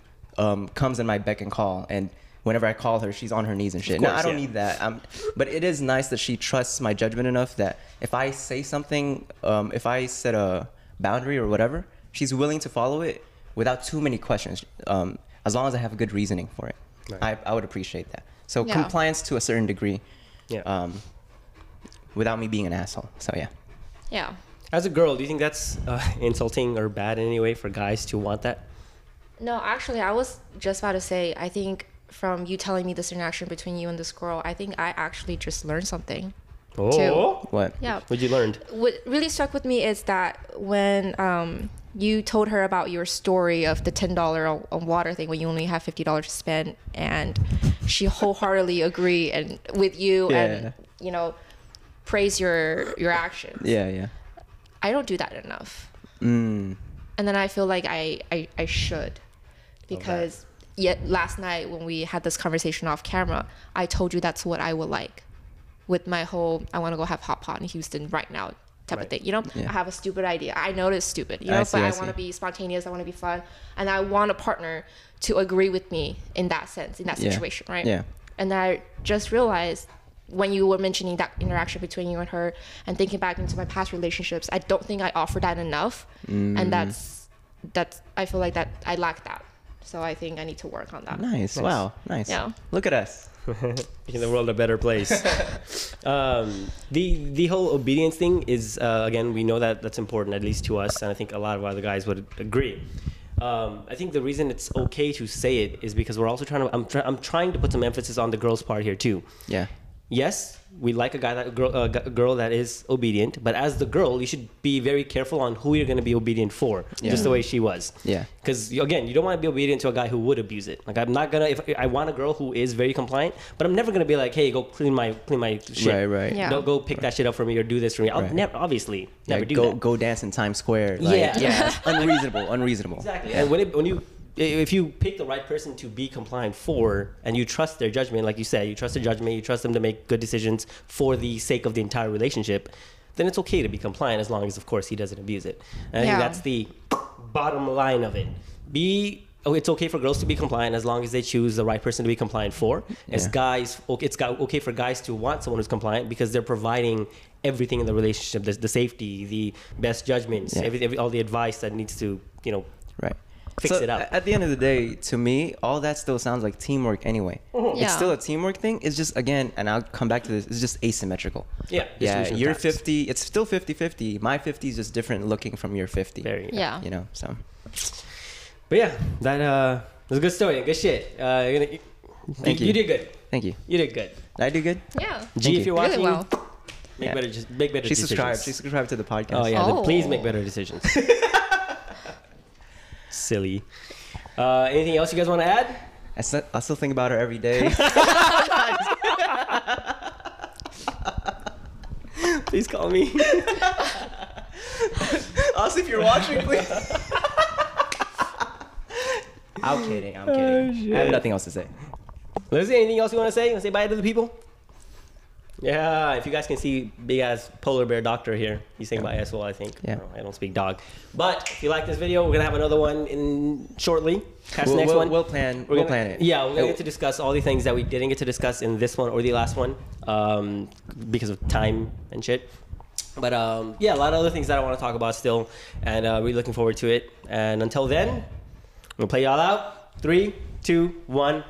comes in my beck and call, and whenever I call her, she's on her knees and shit. Of course, no, I don't need that. But it is nice that she trusts my judgment enough that if I say something, if I set a boundary or whatever, she's willing to follow it without too many questions, as long as I have a good reasoning for it. Right. I would appreciate that. So yeah. Compliance to a certain degree, yeah. Without me being an asshole. So yeah. Yeah. As a girl, do you think that's insulting or bad in any way for guys to want that? No, actually, I was just about to say, I think from you telling me this interaction between you and this girl, I think I actually just learned something. Oh, too. What? Yeah. What you learned? What really stuck with me is that when you told her about your story of the $10 on water thing when you only have $50 to spend, and she wholeheartedly agreed with you, yeah. And, you know, praise your actions. Yeah, yeah. I don't do that enough. Mm. And then I feel like I should, because yet last night when we had this conversation off camera, I told you that's what I would like with my whole, I want to go have hot pot in Houston right now type of thing. You know, yeah. I have a stupid idea. I know it's stupid, but I want to be spontaneous. I want to be fun. And I want a partner to agree with me in that sense, in that situation, right? Yeah. And I just realized when you were mentioning that interaction between you and her, and thinking back into my past relationships, I don't think I offered that enough. Mm. And that's I feel like that I lack that. So I think I need to work on that. Nice. Wow. Nice. Yeah. Look at us. Making the world a better place. The whole obedience thing is, again, we know that that's important, at least to us. And I think a lot of other guys would agree. I think the reason it's okay to say it is because we're also I'm trying to put some emphasis on the girls' part here too. Yeah. Yes, we like a girl that is obedient, but as the girl, you should be very careful on who you're going to be obedient for, just the way she was. Yeah. Because again, you don't want to be obedient to a guy who would abuse it. Like I'm not gonna. If I want a girl who is very compliant, but I'm never gonna be like, hey, go clean my shit. Right, right. Yeah. Don't go pick that shit up for me or do this for me. I'll never do that. Go dance in Times Square. Like, yeah, yeah. Unreasonable. Exactly. Yeah. And when you if you pick the right person to be compliant for, and you trust their judgment, like you said, you trust their judgment, you trust them to make good decisions for the sake of the entire relationship, then it's okay to be compliant as long as, of course, he doesn't abuse it. And I think that's the bottom line of it. It's okay for girls to be compliant as long as they choose the right person to be compliant for. As guys, it's okay for guys to want someone who's compliant because they're providing everything in the relationship, the safety, the best judgments, all the advice that needs to, you know, fix it up. At the end of the day, to me, all that still sounds like teamwork anyway. It's still a teamwork thing. It's just, again, and I'll come back to this, it's just asymmetrical. Your 50, it's still 50-50. My 50 is just different looking from your 50. You know, so. But yeah, that was a good story. Good shit. You did good. Thank you. You did good. Did I do good? Yeah. G, if you're watching, really well. Make better decisions. She subscribed to the podcast. Oh, yeah. Oh. Please make better decisions. Silly. Anything else you guys want to add? I still think about her every day. Please call me. Also, if you're watching, please. I'm kidding. Shit. I have nothing else to say. Lizzie, anything else you want to say? You want to say bye to the people? Yeah, if you guys can see big-ass polar bear doctor here. He's saying bye as well, I think. Yeah. I don't speak dog. But if you like this video, we're going to have another one in shortly. We'll plan it. Yeah, we're going to get to discuss all the things that we didn't get to discuss in this one or the last one because of time and shit. But yeah, a lot of other things that I want to talk about still. And we're looking forward to it. And until then... We'll play y'all out. 3, 2, 1.